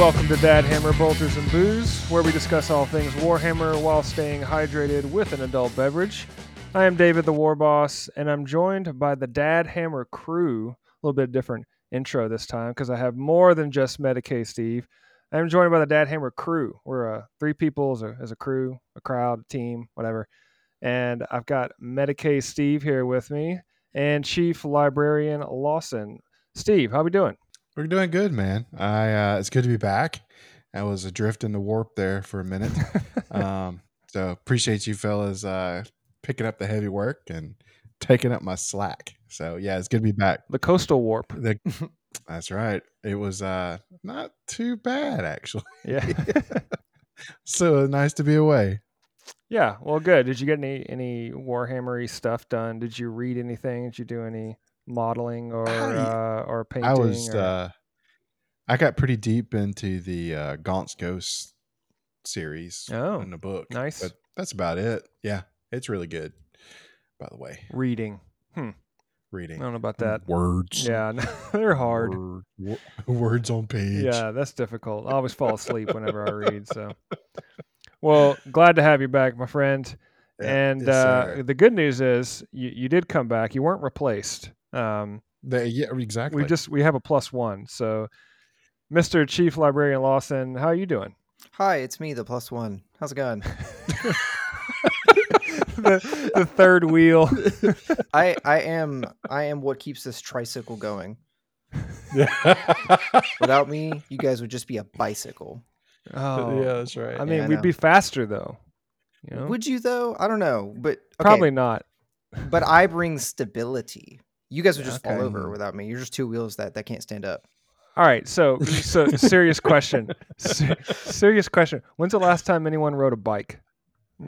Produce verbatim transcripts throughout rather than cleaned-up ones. Welcome to Dad Hammer Bolters and Booze, where we discuss all things Warhammer while staying hydrated with an adult beverage. I am David the War Boss, and I'm joined by the Dad Hammer crew. A little bit different intro this time because I have more than just Medicae Steve. I'm joined by the Dad Hammer crew. We're uh, three people as a, as a crew, a crowd, a team, whatever. And I've got Medicae Steve here with me and Chief Librarian Lawson. Steve, how we doing? We're doing good, man. I uh, it's good to be back. I was adrift in the warp there for a minute. um, so appreciate you fellas uh, picking up the heavy work and taking up my slack. So yeah, it's good to be back. The coastal warp. The, that's right. It was uh, not too bad, actually. Yeah. So nice to be away. Yeah. Well, good. Did you get any any Warhammer-y stuff done? Did you read anything? Did you do any modeling or I, uh, or painting? I was. Or... Uh, I got pretty deep into the uh, Gaunt's Ghost series oh, in the book. Nice. But that's about it. Yeah, it's really good. By the way, reading. Hmm. Reading. I don't know about that. Words. Yeah, no, they're hard. Word, w- words on page. Yeah, that's difficult. I always fall asleep whenever I read. So, well, glad to have you back, my friend. Yeah, and yes, uh, the good news is you, you did come back. You weren't replaced. Um, the, yeah, exactly. We just we have a plus one. So, Mister Chief Librarian Lawson, how are you doing? Hi, it's me, the plus one. How's it going? The, the third wheel. I I am I am what keeps this tricycle going. Without me, you guys would just be a bicycle. Oh yeah, that's right. I mean, yeah, I we'd know. be faster though. You know? Would you though? I don't know, but okay. Probably not. But I bring stability. You guys would just okay. fall over without me. You're just two wheels that, that can't stand up. All right, so so serious question. Ser- serious question. When's the last time anyone rode a bike?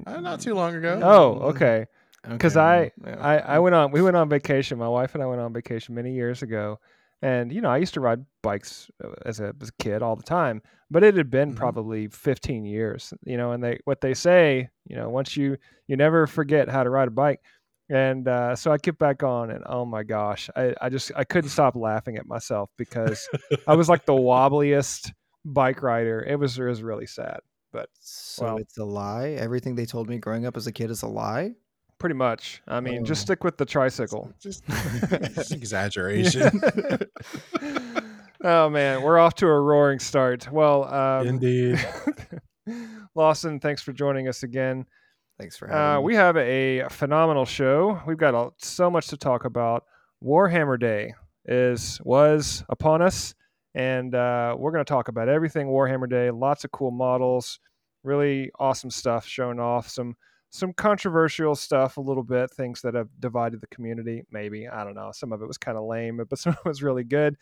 Uh, not too long ago. Oh, okay. Because okay. I, yeah. I, I went on, we went on vacation. My wife and I went on vacation many years ago. And, you know, I used to ride bikes as a, as a kid all the time, but it had been mm-hmm. probably fifteen years, you know, and they, what they say, you know, once you, you never forget how to ride a bike. And uh, so I get back on and, oh my gosh, I, I just, I couldn't stop laughing at myself because I was like the wobbliest bike rider. It was, it was really sad. But so well, it's a lie. Everything they told me growing up as a kid is a lie. Pretty much. I mean, oh. just stick with the tricycle. Just, just exaggeration. Oh man, we're off to a roaring start. Well, um, indeed. Lawson, thanks for joining us again. Thanks for having uh, me. We have a phenomenal show. We've got a, so much to talk about. Warhammer Day is was upon us. And uh, we're going to talk about everything Warhammer Day, lots of cool models, really awesome stuff showing off, some some controversial stuff a little bit, things that have divided the community, maybe. I don't know. Some of it was kind of lame, but some of it was really good.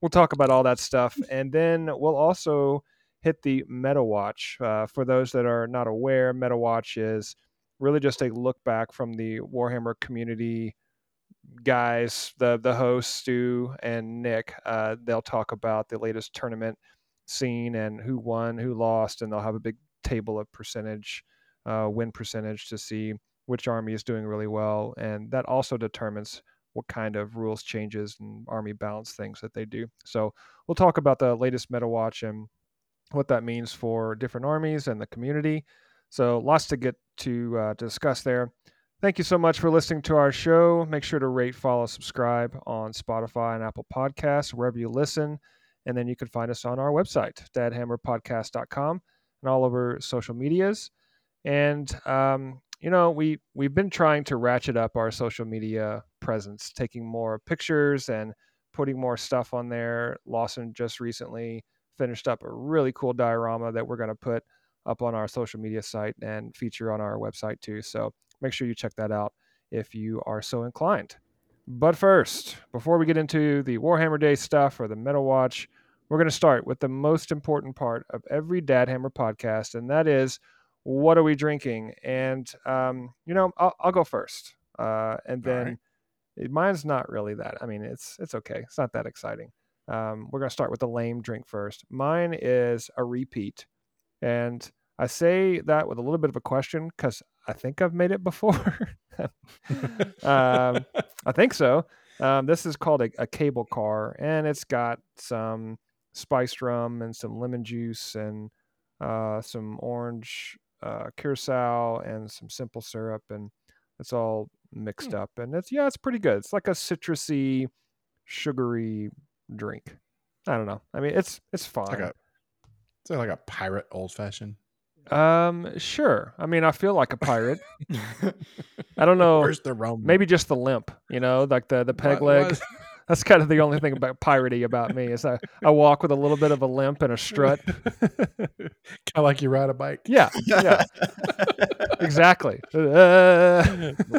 We'll talk about all that stuff. And then we'll also hit the Meta Watch. Uh, for those that are not aware, Meta Watch is really just a look back from the Warhammer community guys, the the hosts, Stu and Nick. Uh, they'll talk about the latest tournament scene and who won, who lost, and they'll have a big table of percentage, uh, win percentage to see which army is doing really well. And that also determines what kind of rules changes and army balance things that they do. So we'll talk about the latest Meta Watch and what that means for different armies and the community. So lots to get to uh, discuss there. Thank you so much for listening to our show. Make sure to rate, follow, subscribe on Spotify and Apple Podcasts, wherever you listen. And then you can find us on our website, dad hammer podcast dot com, and all over social medias. And, um, you know, we, we've been trying to ratchet up our social media presence, taking more pictures and putting more stuff on there. Lawson just recently finished up a really cool diorama that we're going to put up on our social media site and feature on our website too. So make sure you check that out if you are so inclined. But first, before we get into the Warhammer Day stuff or the Meta Watch, we're going to start with the most important part of every Dad Hammer podcast, and that is, what are we drinking? And, um, you know, I'll, I'll go first. Uh, and then right. mine's not really that. I mean, it's it's okay. It's not that exciting. Um, we're going to start with the lame drink first. Mine is a repeat. And I say that with a little bit of a question because I think I've made it before. um, I think so. Um, this is called a, a cable car, and it's got some spiced rum and some lemon juice and uh, some orange uh, curacao and some simple syrup, and it's all mixed mm. up. And it's yeah, it's pretty good. It's like a citrusy, sugary drink. I don't know. I mean, it's it's fine. Like a, it's like a pirate old fashioned. Um, sure. I mean, I feel like a pirate. I don't know. Where's the rum? Maybe just the limp. You know, like the the peg leg. Was... That's kind of the only thing about piratey about me is I, I walk with a little bit of a limp and a strut. Kind of like you ride a bike. Yeah, yeah, exactly. Uh, a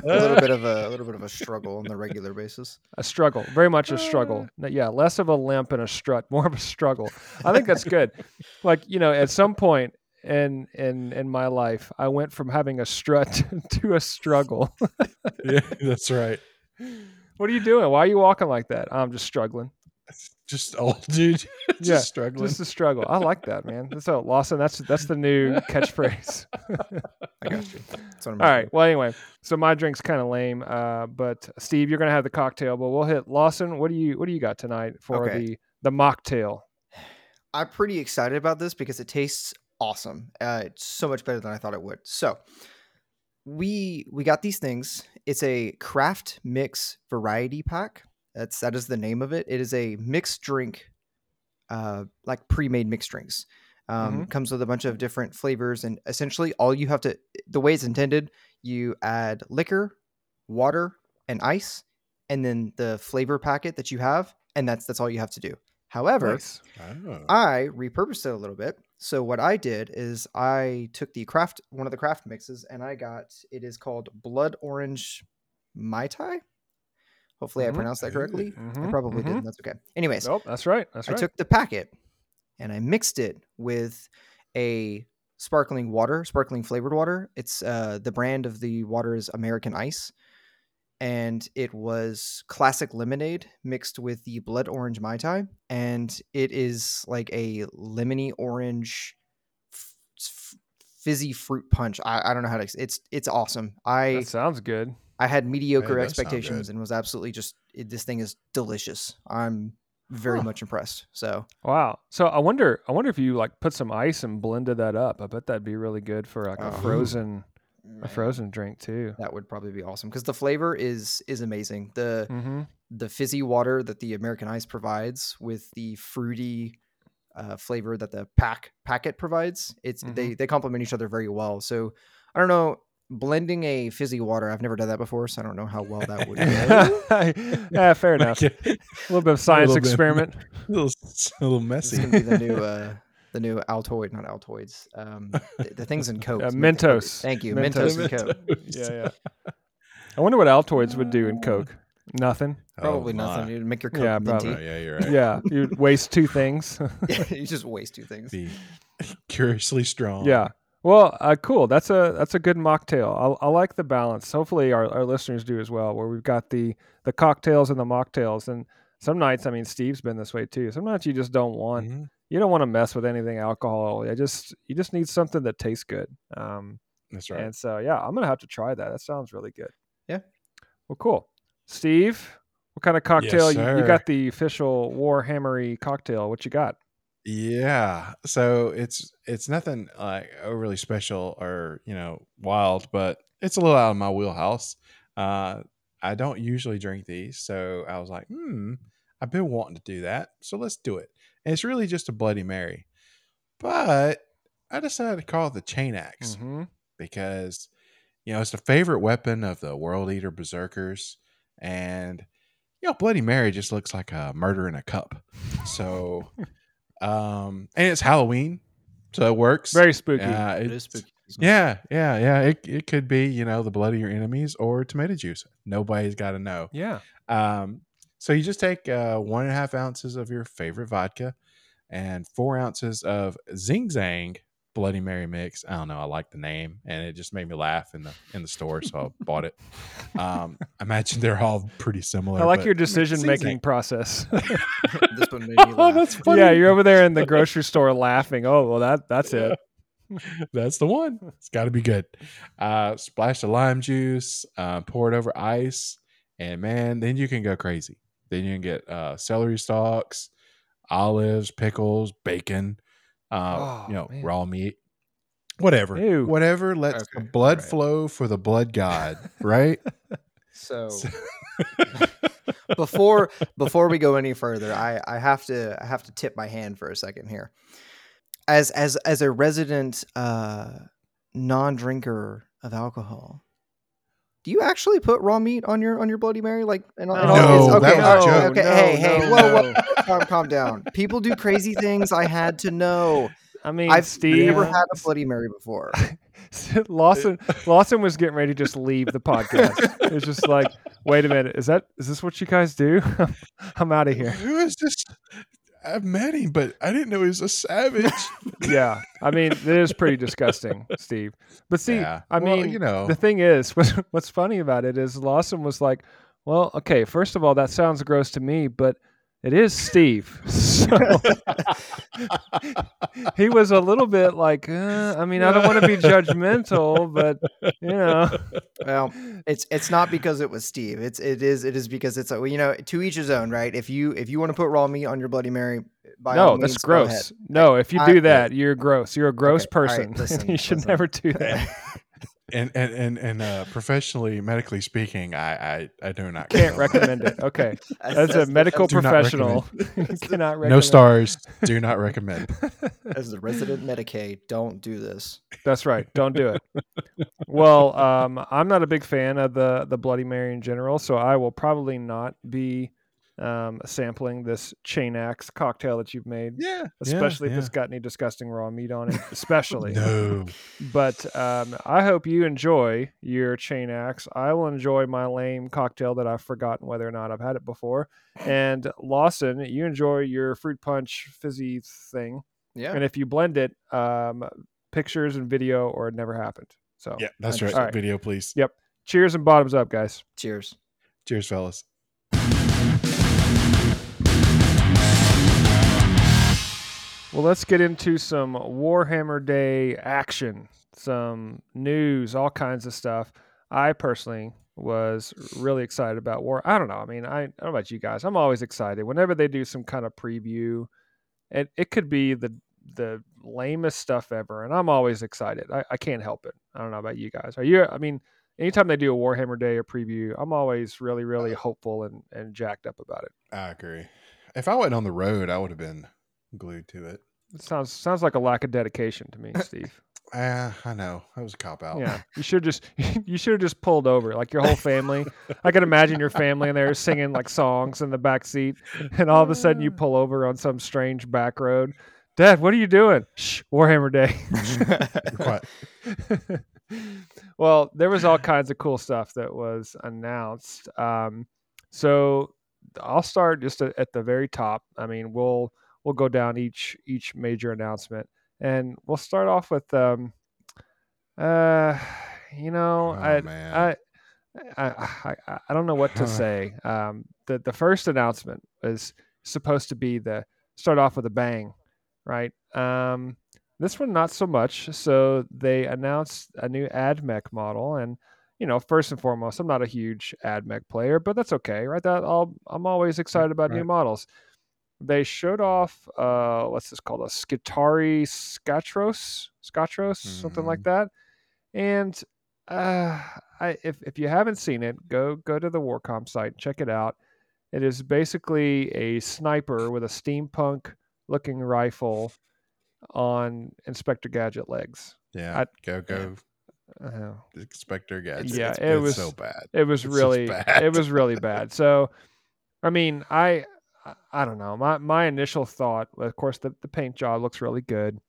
little bit of a, a little bit of a struggle on the regular basis. A struggle, very much a struggle. Yeah, less of a limp and a strut, more of a struggle. I think that's good. Like, you know, at some point in in in my life, I went from having a strut to a struggle. Yeah, that's right. What are you doing? Why are you walking like that? I'm just struggling. Just old dude. just yeah, struggling. Just a struggle. I like that, man. So Lawson, that's that's the new catchphrase. I got you. That's what I'm All right. Doing. Well, anyway, so my drink's kind of lame. Uh, but Steve, you're gonna have the cocktail. But we'll hit Lawson. What do you What do you got tonight for okay. the the mocktail? I'm pretty excited about this because it tastes awesome. Uh, it's so much better than I thought it would. So. We we got these things. It's a craft mix variety pack. That's that is the name of it. It is a mixed drink, uh, like pre-made mixed drinks. Um, mm-hmm. Comes with a bunch of different flavors, and essentially all you have to the way it's intended. You add liquor, water, and ice, and then the flavor packet that you have, and that's that's all you have to do. However, nice. oh. I repurposed it a little bit. So what I did is I took the craft, one of the craft mixes, and I got, it is called Blood Orange Mai Tai. Hopefully mm-hmm. I pronounced that correctly. Mm-hmm. I probably mm-hmm. didn't. That's okay. Anyways. Nope, that's right. That's I right. I took the packet and I mixed it with a sparkling water, sparkling flavored water. It's uh, the brand of the water is American Ice. And it was classic lemonade mixed with the Blood Orange Mai Tai. And it is like a lemony orange f- f- fizzy fruit punch. I, I don't know how to... Ex- it's it's awesome. I That sounds good. I had mediocre hey, expectations and was absolutely just... It, this thing is delicious. I'm very huh. much impressed. So Wow. So I wonder I wonder if you like put some ice and blended that up. I bet that'd be really good for like oh. a frozen... A frozen drink too. That would probably be awesome because the flavor is is amazing. The mm-hmm. the fizzy water that the American Ice provides with the fruity uh, flavor that the pack packet provides. It's mm-hmm. they they complement each other very well. So I don't know, blending a fizzy water. I've never done that before, so I don't know how well that would go. Yeah, fair enough. A little bit of science a little experiment. Bit, a, little, a little messy. It's gonna be the new. Uh, The new Altoid, not Altoids. Um, the, the things in Coke. Uh, Mentos. Thank you. Mentos, Mentos and Coke. Mentos. Yeah, yeah. I wonder what Altoids would do in Coke. Nothing. Probably oh, nothing. You'd make your Coke yeah, minty. Probably. Yeah, you're right. Yeah, you'd waste two things. You just waste two things. The curiously strong. Yeah. Well, uh, cool. That's a that's a good mocktail. I, I like the balance. Hopefully, our, our listeners do as well. Where we've got the the cocktails and the mocktails, and some nights, I mean, Steve's been this way too. Some nights you just don't want. Mm-hmm. You don't want to mess with anything alcohol. I just you just need something that tastes good. Um, That's right. And so yeah, I'm gonna have to try that. That sounds really good. Yeah. Well, cool. Steve, what kind of cocktail? Yes, you, you got the official Warhammery cocktail. What you got? Yeah. So it's it's nothing like overly special or you know wild, but it's a little out of my wheelhouse. Uh, I don't usually drink these, so I was like, hmm, I've been wanting to do that, so let's do it. And it's really just a Bloody Mary, but I decided to call it the Chain Axe mm-hmm. because, you know, it's the favorite weapon of the World Eater Berserkers. And, you know, Bloody Mary just looks like a murder in a cup. So, um, and it's Halloween, so it works. Very spooky. Uh, it is spooky. Yeah, yeah, yeah. It it could be, you know, the blood of your enemies or tomato juice. Nobody's got to know. Yeah. Um. So you just take uh, one and a half ounces of your favorite vodka and four ounces of Zing Zang Bloody Mary mix. I don't know. I like the name, and it just made me laugh in the in the store, so I bought it. Um, I imagine they're all pretty similar. I like your decision-making process. This one made me laugh. Oh, that's funny. Yeah, you're over there in the grocery store laughing. Oh, well, that that's it. That's the one. It's got to be good. Uh, splash the lime juice, uh, pour it over ice, and, man, then you can go crazy. Then you can get uh, celery stalks, olives, pickles, bacon, uh, oh, you know, man. raw meat, whatever, Ew. whatever lets okay. the blood right. flow for the blood god, right? So, so. before before we go any further, I, I have to I have to tip my hand for a second here, as as as a resident uh, non-drinker of alcohol. Do you actually put raw meat on your on your Bloody Mary? Like, and, no, and all okay, that was oh, okay. No, hey, no, hey, no. whoa, whoa, calm, calm down. People do crazy things. I had to know. I mean, I've Steve, never had a Bloody Mary before. Lawson, Lawson was getting ready to just leave the podcast. It was just like, wait a minute, is that is this what you guys do? I'm out of here. Who is this? I've met him, but I didn't know he was a savage. Yeah, I mean, it is pretty disgusting, Steve. But see, yeah. I well, mean, you know, the thing is, what's funny about it is Lawson was like, "Well, okay, first of all, that sounds gross to me, but it is Steve." So he was a little bit like, uh, "I mean, I don't want to be judgmental, but you know, well, it's it's not because it was Steve. It's it is it is because it's a, you know, to each his own, right? If you if you want to put raw meat on your Bloody Mary, by no, all means, that's gross. Go ahead. No, if you do I, that, I, you're gross. You're a gross okay, person. Right, listen, you should listen. never do that." And and and, and uh, professionally, medically speaking, I I, I do not can't recommend it. Okay, as a medical professional, cannot recommend. No stars. Do not recommend. As a resident Medicae, don't do this. That's right. Don't do it. Well, um, I'm not a big fan of the the Bloody Mary in general, so I will probably not be um, sampling this Chain Axe cocktail that you've made. Yeah. Especially yeah, if yeah. it's got any disgusting raw meat on it, especially. No. But um, I hope you enjoy your Chain Axe. I will enjoy my lame cocktail that I've forgotten whether or not I've had it before. And Lawson, you enjoy your fruit punch fizzy thing. Yeah. And if you blend it, um, pictures and video, or it never happened. So yeah, that's right. right. Video, please. Yep. Cheers and bottoms up, guys. Cheers. Cheers, fellas. Well, let's get into some Warhammer Day action, some news, all kinds of stuff. I personally was really excited about War. I don't know. I mean, I, I don't know about you guys. I'm always excited whenever they do some kind of preview. It it could be the the lamest stuff ever, and I'm always excited. I, I can't help it. I don't know about you guys. Are you? I mean, anytime they do a Warhammer Day or preview, I'm always really, really hopeful and, and jacked up about it. I agree. If I went on the road, I would have been glued to it. It sounds sounds like a lack of dedication to me, Steve. Ah, uh, I know. That was a cop out. Yeah, you should just you should have just pulled over, like your whole family. I can imagine your family in there singing like songs in the back seat, and all of a sudden you pull over on some strange back road. Dad, what are you doing? Shh, Warhammer Day. What? Well, there was all kinds of cool stuff that was announced. Um, so I'll start just at the very top. I mean, we'll. We'll go down each each major announcement, and we'll start off with, um, uh, you know, oh, I, I, I I I don't know what to say. Um, the the first announcement is supposed to be the start off with a bang, right? Um, this one not so much. So they announced a new AdMech model, and you know, first and foremost, I'm not a huge AdMech player, but that's okay, right? That I'll I'm always excited about right. new models. They showed off, uh, what's this called? A Skitari Skatros, Skatros, mm-hmm. something like that. And uh, I, if if you haven't seen it, go go to the Warcom site and check it out. It is basically a sniper with a steampunk-looking rifle on Inspector Gadget legs. Yeah, I, go go, uh, Inspector Gadget. Yeah, it's, it it's was so bad. It was it's really, bad. it was really bad. So, I mean, I. I don't know. My my initial thought, of course, the, the paint job looks really good.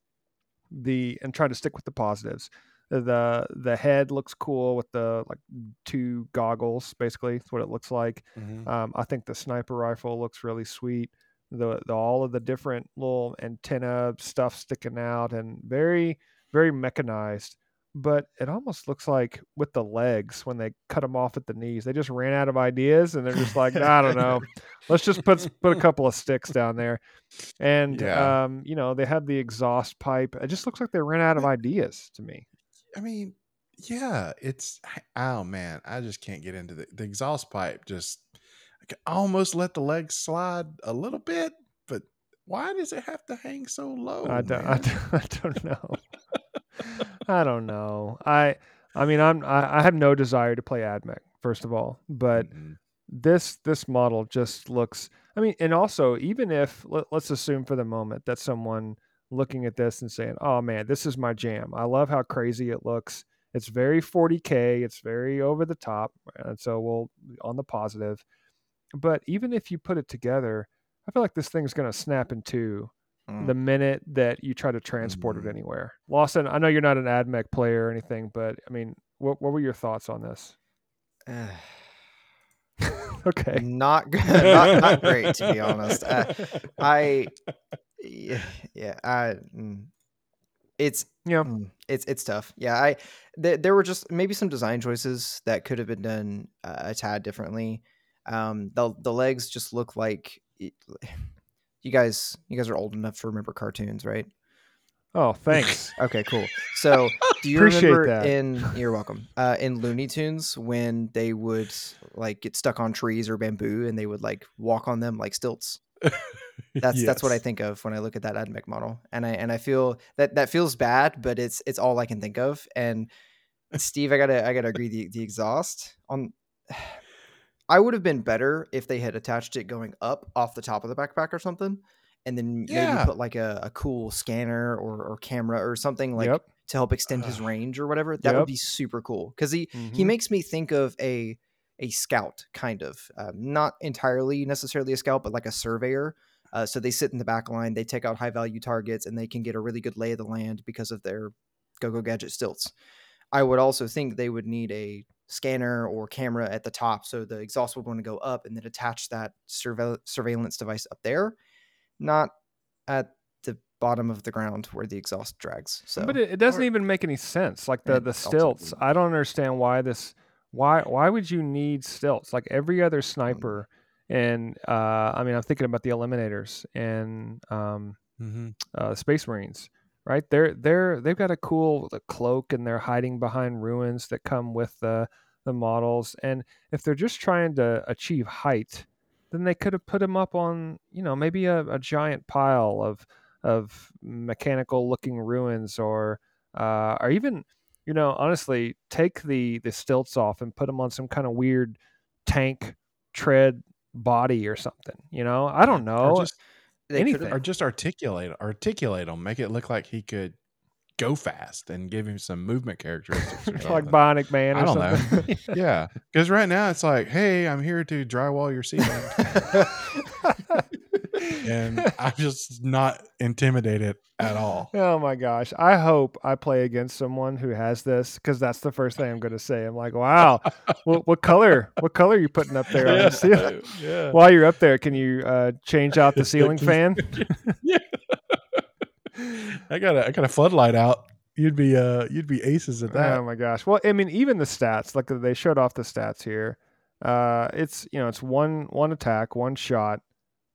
The and trying to stick with the positives. The the head looks cool with the like two goggles. Basically, that's what it looks like. Mm-hmm. Um, I think the sniper rifle looks really sweet. The, the all of the different little antenna stuff sticking out and very very mechanized. But it almost looks like with the legs, when they cut them off at the knees, they just ran out of ideas and they're just like, I don't know, let's just put put a couple of sticks down there. And, yeah. um, you know, they have the exhaust pipe. It just looks like they ran out of ideas to me. I mean, yeah, it's, oh man, I just can't get into the, the exhaust pipe. Just, I can almost let the legs slide a little bit, but Why does it have to hang so low? I don't, I don't, I don't know. I don't know. I I mean, I'm I, I have no desire to play A D M E C, first of all, but mm-hmm. this this model just looks. I mean, and also, even if let, let's assume for the moment that someone looking at this and saying, "Oh man, this is my jam. I love how crazy it looks. It's very forty K. It's very over the top." And so we'll on the positive. But even if you put it together, I feel like this thing's going to snap in two mm. the minute that you try to transport mm. it anywhere. Lawson, I know you're not an A D M E C player or anything, but I mean, what what were your thoughts on this? okay, not good, not, not great to be honest. Uh, I yeah, yeah I. Mm. It's yeah, it's it's tough. Yeah, I th- there were just maybe some design choices that could have been done uh, a tad differently. Um, the the legs just look like it, you guys you guys are old enough to remember cartoons, right? Oh, thanks. Okay, cool. So, do you Appreciate remember that. in you're welcome. Uh, in Looney Tunes when they would like get stuck on trees or bamboo and they would like walk on them like stilts. That's yes. that's what I think of when I look at that A D M E C model, and I and I feel that that feels bad, but it's it's all I can think of. And Steve, I gotta I gotta agree the the exhaust on. I would have been better if they had attached it going up off the top of the backpack or something, and then yeah. maybe put like a, a cool scanner or, or camera or something like yep. to help extend his range or whatever. That yep. would be super cool because he mm-hmm. he makes me think of a. a scout kind of um, not entirely necessarily a scout, but like a surveyor. Uh, so they sit in the back line, they take out high value targets and they can get a really good lay of the land because of their go-go gadget stilts. I would also think they would need a scanner or camera at the top. So the exhaust would want to go up and then attach that surve- surveillance device up there, not at the bottom of the ground where the exhaust drags. So, but it, it doesn't or, even make any sense. Like the, the stilts, I don't understand why this, Why why would you need stilts? Like every other sniper, and uh, I mean, I'm thinking about the Eliminators and um, mm-hmm. uh, Space Marines, right? They're they're they've got a cool cloak, and they're hiding behind ruins that come with the the models. And if they're just trying to achieve height, then they could have put them up on, you know, maybe a, a giant pile of of mechanical looking ruins, or uh, or even. You know, honestly, take the, the stilts off and put them on some kind of weird tank tread body or something. You know, I don't know. Or just, anything. Or just articulate, articulate him. Make it look like he could go fast and give him some movement characteristics. Or something. Like Bionic Man or I don't something. know. yeah. Because right now it's like, hey, I'm here to drywall your ceiling. And I'm just not intimidated at all. Oh my gosh. I hope I play against someone who has this because that's the first thing I'm going to say. I'm like, wow, what, what color? What color are you putting up there? Yeah, on the ceiling? Yeah. While you're up there, can you uh, change out the ceiling fan? yeah. I got a, I got a floodlight out. You'd be uh, you'd be aces at that. Oh my gosh. Well, I mean, even the stats, like they showed off the stats here. Uh, it's, you know, it's one one attack, one shot.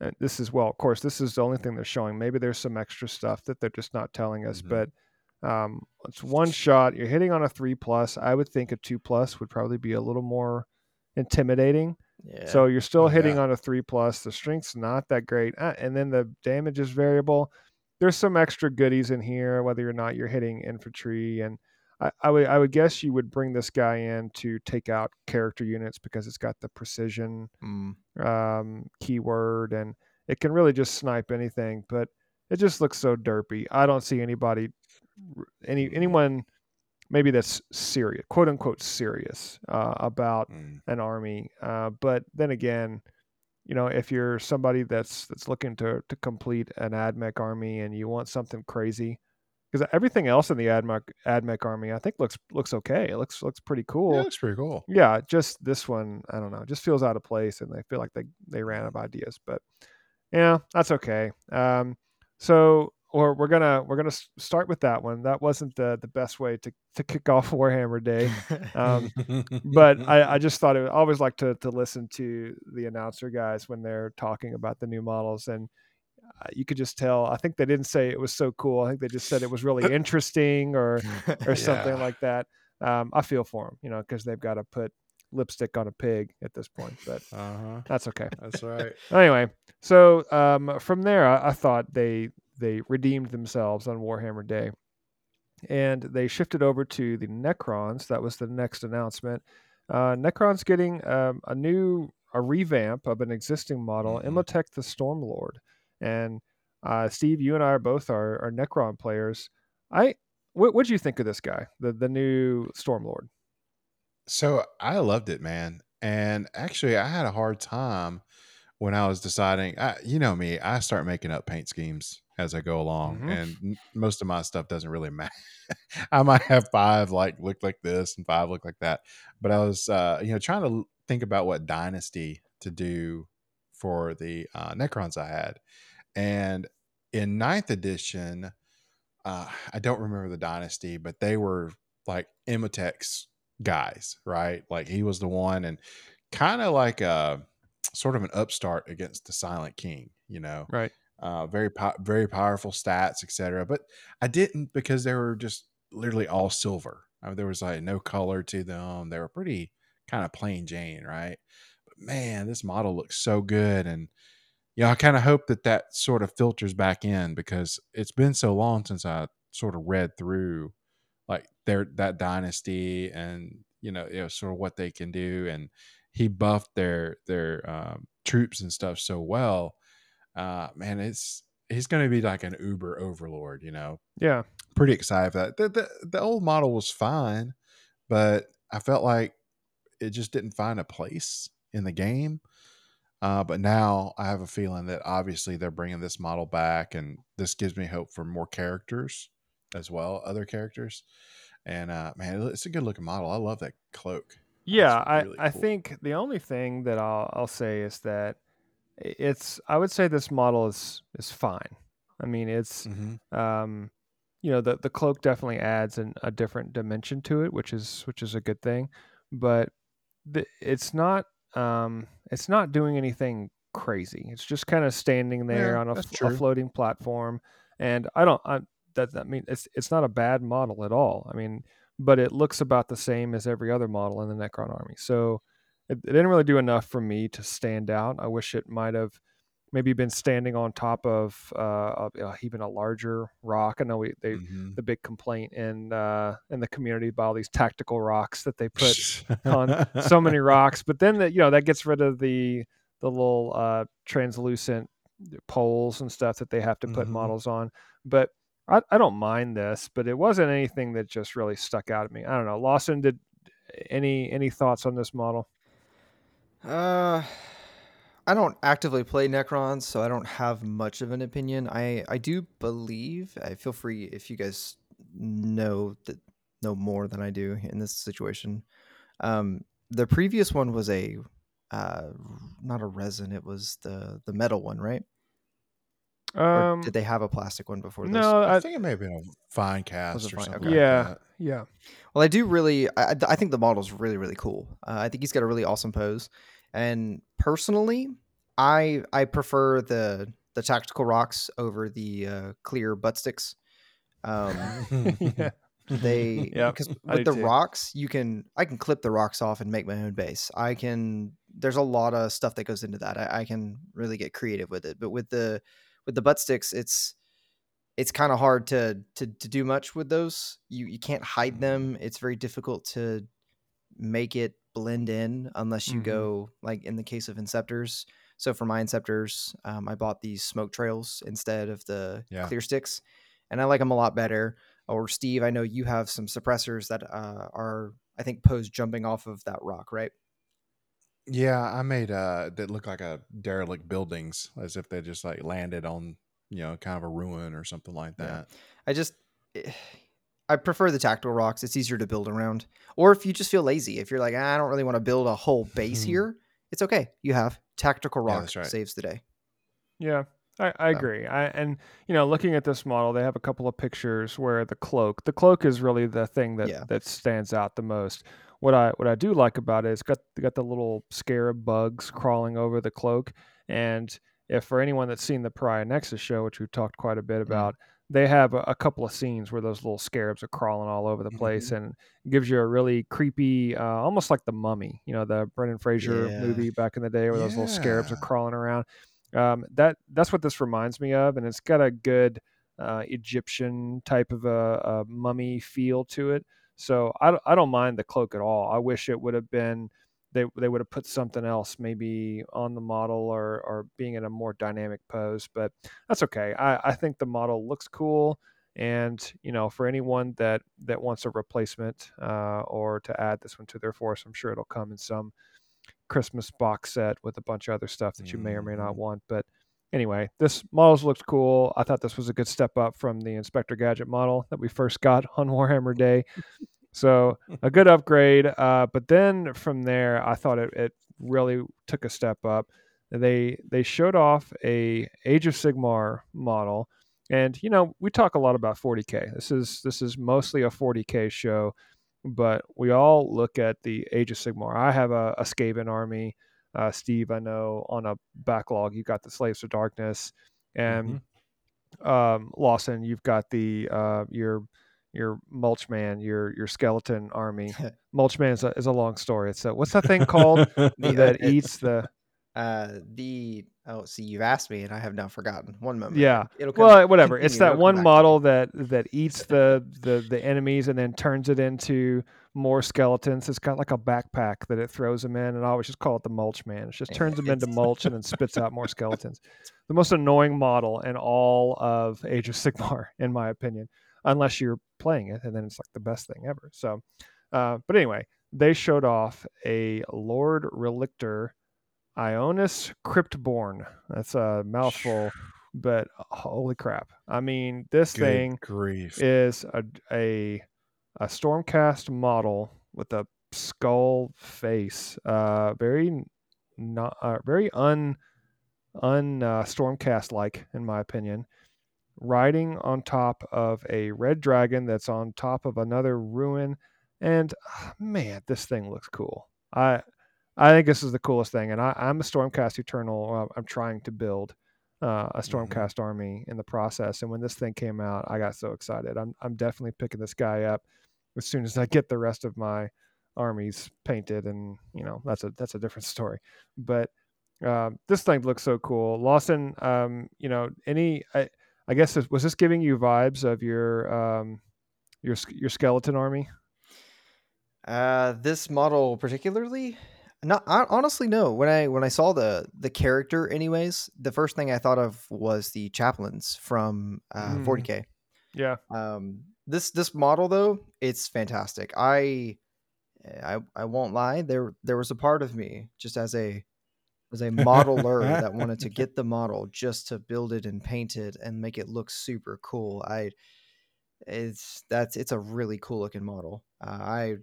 And this is, well, of course, this is the only thing they're showing. Maybe there's some extra stuff that they're just not telling us, mm-hmm. but um, it's one shot. You're hitting on a three plus. I would think a two plus would probably be a little more intimidating. Yeah. So you're still yeah. hitting on a three plus. The strength's not that great. Uh, and then the damage is variable. There's some extra goodies in here, whether or not you're hitting infantry. And I, I would I would guess you would bring this guy in to take out character units because it's got the precision mm. um, keyword and it can really just snipe anything. But it just looks so derpy. I don't see anybody, any anyone, maybe that's serious, quote unquote serious uh, about mm. an army. Uh, but then again, you know, if you're somebody that's that's looking to to complete an A D M E C army and you want something crazy. Because everything else in the A D M E C, A D M E C army, I think looks looks okay. It looks looks pretty cool. Yeah, it looks pretty cool. Yeah, just this one, I don't know, just feels out of place, and I feel like they, they ran out of ideas. But yeah, that's okay. Um, so or we're gonna we're gonna start with that one. That wasn't the, the best way to, to kick off Warhammer Day. Um, but I, I just thought it. I always like to to listen to the announcer guys when they're talking about the new models and. You could just tell. I think they didn't say it was so cool. I think they just said it was really interesting or or yeah. something like that. Um, I feel for them, you know, because they've got to put lipstick on a pig at this point, but uh-huh. that's okay. That's right. Anyway, so um, from there, I, I thought they they redeemed themselves on Warhammer Day, and they shifted over to the Necrons. That was the next announcement. Uh, Necrons getting um, a new a revamp of an existing model, mm-hmm. Imhotep the Stormlord, and uh, Steve, you and I are both are, are Necron players. I what what do you think of this guy, the the new Stormlord? So I loved it, man. And actually, I had a hard time when I was deciding. I, you know me, I start making up paint schemes as I go along, mm-hmm. and n- most of my stuff doesn't really matter. I might have five like look like this and five look like that. But I was, uh, you know, trying to think about what dynasty to do for the uh, Necrons I had, and in ninth edition, uh, I don't remember the dynasty, but they were like Imhotep's guys, right? Like he was the one, and kind of like a sort of an upstart against the Silent King, you know, right? Uh, very, po- very powerful stats, et cetera. But I didn't, because they were just literally all silver. I mean, there was like no color to them. They were pretty kind of plain Jane, right? But man, this model looks so good, and you know, I kind of hope that that sort of filters back in, because it's been so long since I sort of read through like their that dynasty, and you know, it was sort of what they can do, and he buffed their their um, troops and stuff so well. Uh, man, it's he's going to be like an Uber overlord, you know. Yeah, pretty excited for that. The, the the old model was fine, but I felt like it just didn't find a place in the game. Uh, but now I have a feeling that obviously they're bringing this model back, and this gives me hope for more characters as well, other characters. And uh, man, it's a good looking model. I love that cloak. Yeah, I, really I cool. think the only thing that I'll I'll say is that it's I would say this model is is fine. I mean, it's mm-hmm. um, you know, the the cloak definitely adds an, a different dimension to it, which is which is a good thing. But the, it's not. Um, it's not doing anything crazy. It's just kind of standing there yeah, on a, a floating platform, and I don't. I, that I mean, it's it's not a bad model at all. I mean, but it looks about the same as every other model in the Necron army. So it, it didn't really do enough for me to stand out. I wish it might have maybe been standing on top of uh, uh, even a larger rock. I know we they mm-hmm. the big complaint in uh, in the community about all these tactical rocks that they put on so many rocks, but then that you know that gets rid of the the little uh, translucent poles and stuff that they have to put mm-hmm. models on. But I, I don't mind this, but it wasn't anything that just really stuck out at me. I don't know, Lawson, did any any thoughts on this model? Uh. I don't actively play Necrons, so I don't have much of an opinion. I, I do believe, I feel free if you guys know that know more than I do in this situation. Um, the previous one was a, uh, not a resin, it was the, the metal one, right? Um, or did they have a plastic one before this? No, I, I think it may have been a fine cast or fine, something. Okay. Yeah, like yeah. Well, I do really, I, I think the model's really, really cool. Uh, I think he's got a really awesome pose. And personally, I I prefer the the tactical rocks over the uh, clear butt sticks. Um, yeah. They yeah, because with the too. rocks, you can I can clip the rocks off and make my own base. I can. There's a lot of stuff that goes into that. I, I can really get creative with it. But with the with the butt sticks, it's it's kind of hard to, to to do much with those. You you can't hide them. It's very difficult to make it blend in unless you mm-hmm. go like in the case of inceptors. So for my inceptors, um, I bought these smoke trails instead of the yeah. clear sticks, and I like them a lot better. Or Steve, I know you have some suppressors that uh, are, I think, posed jumping off of that rock, right? Yeah, I made uh, that look like a derelict buildings, as if they just like landed on, you know, kind of a ruin or something like that. Yeah. I just. It, I prefer the tactical rocks. It's easier to build around. Or if you just feel lazy, if you're like, ah, I don't really want to build a whole base here, it's okay. You have tactical rocks. Yeah, right. Saves the day. Yeah, I, I so. agree. I, and, you know, looking at this model, they have a couple of pictures where the cloak, the cloak is really the thing that, yeah. that stands out the most. What I what I do like about it is got got the little scarab bugs crawling over the cloak, and if for anyone that's seen the Pariah Nexus show, which we've talked quite a bit about, mm-hmm. they have a, a couple of scenes where those little scarabs are crawling all over the mm-hmm. place, and it gives you a really creepy, uh, almost like The Mummy, you know, the Brendan Fraser yeah. movie back in the day where yeah. those little scarabs are crawling around. Um, that that's what this reminds me of, and it's got a good uh, Egyptian type of a, a mummy feel to it. So I, I don't mind the cloak at all. I wish it would have been they they would have put something else maybe on the model, or or being in a more dynamic pose, but that's okay. I, I think the model looks cool, and you know, for anyone that, that wants a replacement uh, or to add this one to their force, I'm sure it'll come in some Christmas box set with a bunch of other stuff that you mm-hmm. may or may not want. But anyway, this models looked cool. I thought this was a good step up from the Inspector Gadget model that we first got on Warhammer Day. So a good upgrade. Uh, but then from there, I thought it, it really took a step up. They they showed off a Age of Sigmar model. And, you know, we talk a lot about forty K. This is this is mostly a forty K show. But we all look at the Age of Sigmar. I have a, a Skaven army. Uh, Steve, I know, on a backlog, you've got the Slaves of Darkness. And mm-hmm. um, Lawson, you've got the uh, your your Mulchman, your your skeleton army. Mulchman is a, is a long story. It's a, what's that thing called that eats the... Uh, the oh, see, you've asked me, and I have now forgotten. One moment, yeah. It'll come, well, whatever. It's that one model that that eats the, the the enemies and then turns it into more skeletons. It's got like a backpack that it throws them in, and I always just call it the Mulch Man. It just turns them into mulch and then spits out more skeletons. The most annoying model in all of Age of Sigmar, in my opinion, unless you're playing it, and then it's like the best thing ever. So, uh, but anyway, they showed off a Lord Relictor. Ionis Cryptborn. That's a mouthful, but holy crap. I mean, this Good thing grief. is a, a a Stormcast model with a skull face. Uh, very not uh, very un un uh, Stormcast like, in my opinion. Riding on top of a red dragon that's on top of another ruin, and oh, man, this thing looks cool. I I think this is the coolest thing, and I, I'm a Stormcast Eternal. Or I'm trying to build uh, a Stormcast mm-hmm. army in the process, and when this thing came out, I got so excited. I'm I'm definitely picking this guy up as soon as I get the rest of my armies painted, and you know that's a that's a different story. But uh, this thing looks so cool, Lawson. Um, you know, any I, I guess this, was this giving you vibes of your um, your your skeleton army? Uh, this model particularly. No, I, honestly, no. When I when I saw the the character, anyways, the first thing I thought of was the chaplains from uh, mm. forty K. Yeah. Um. This this model though, it's fantastic. I, I, I won't lie. There there was a part of me just as a as a modeler that wanted to get the model just to build it and paint it and make it look super cool. I. It's that's it's a really cool looking model. Uh, I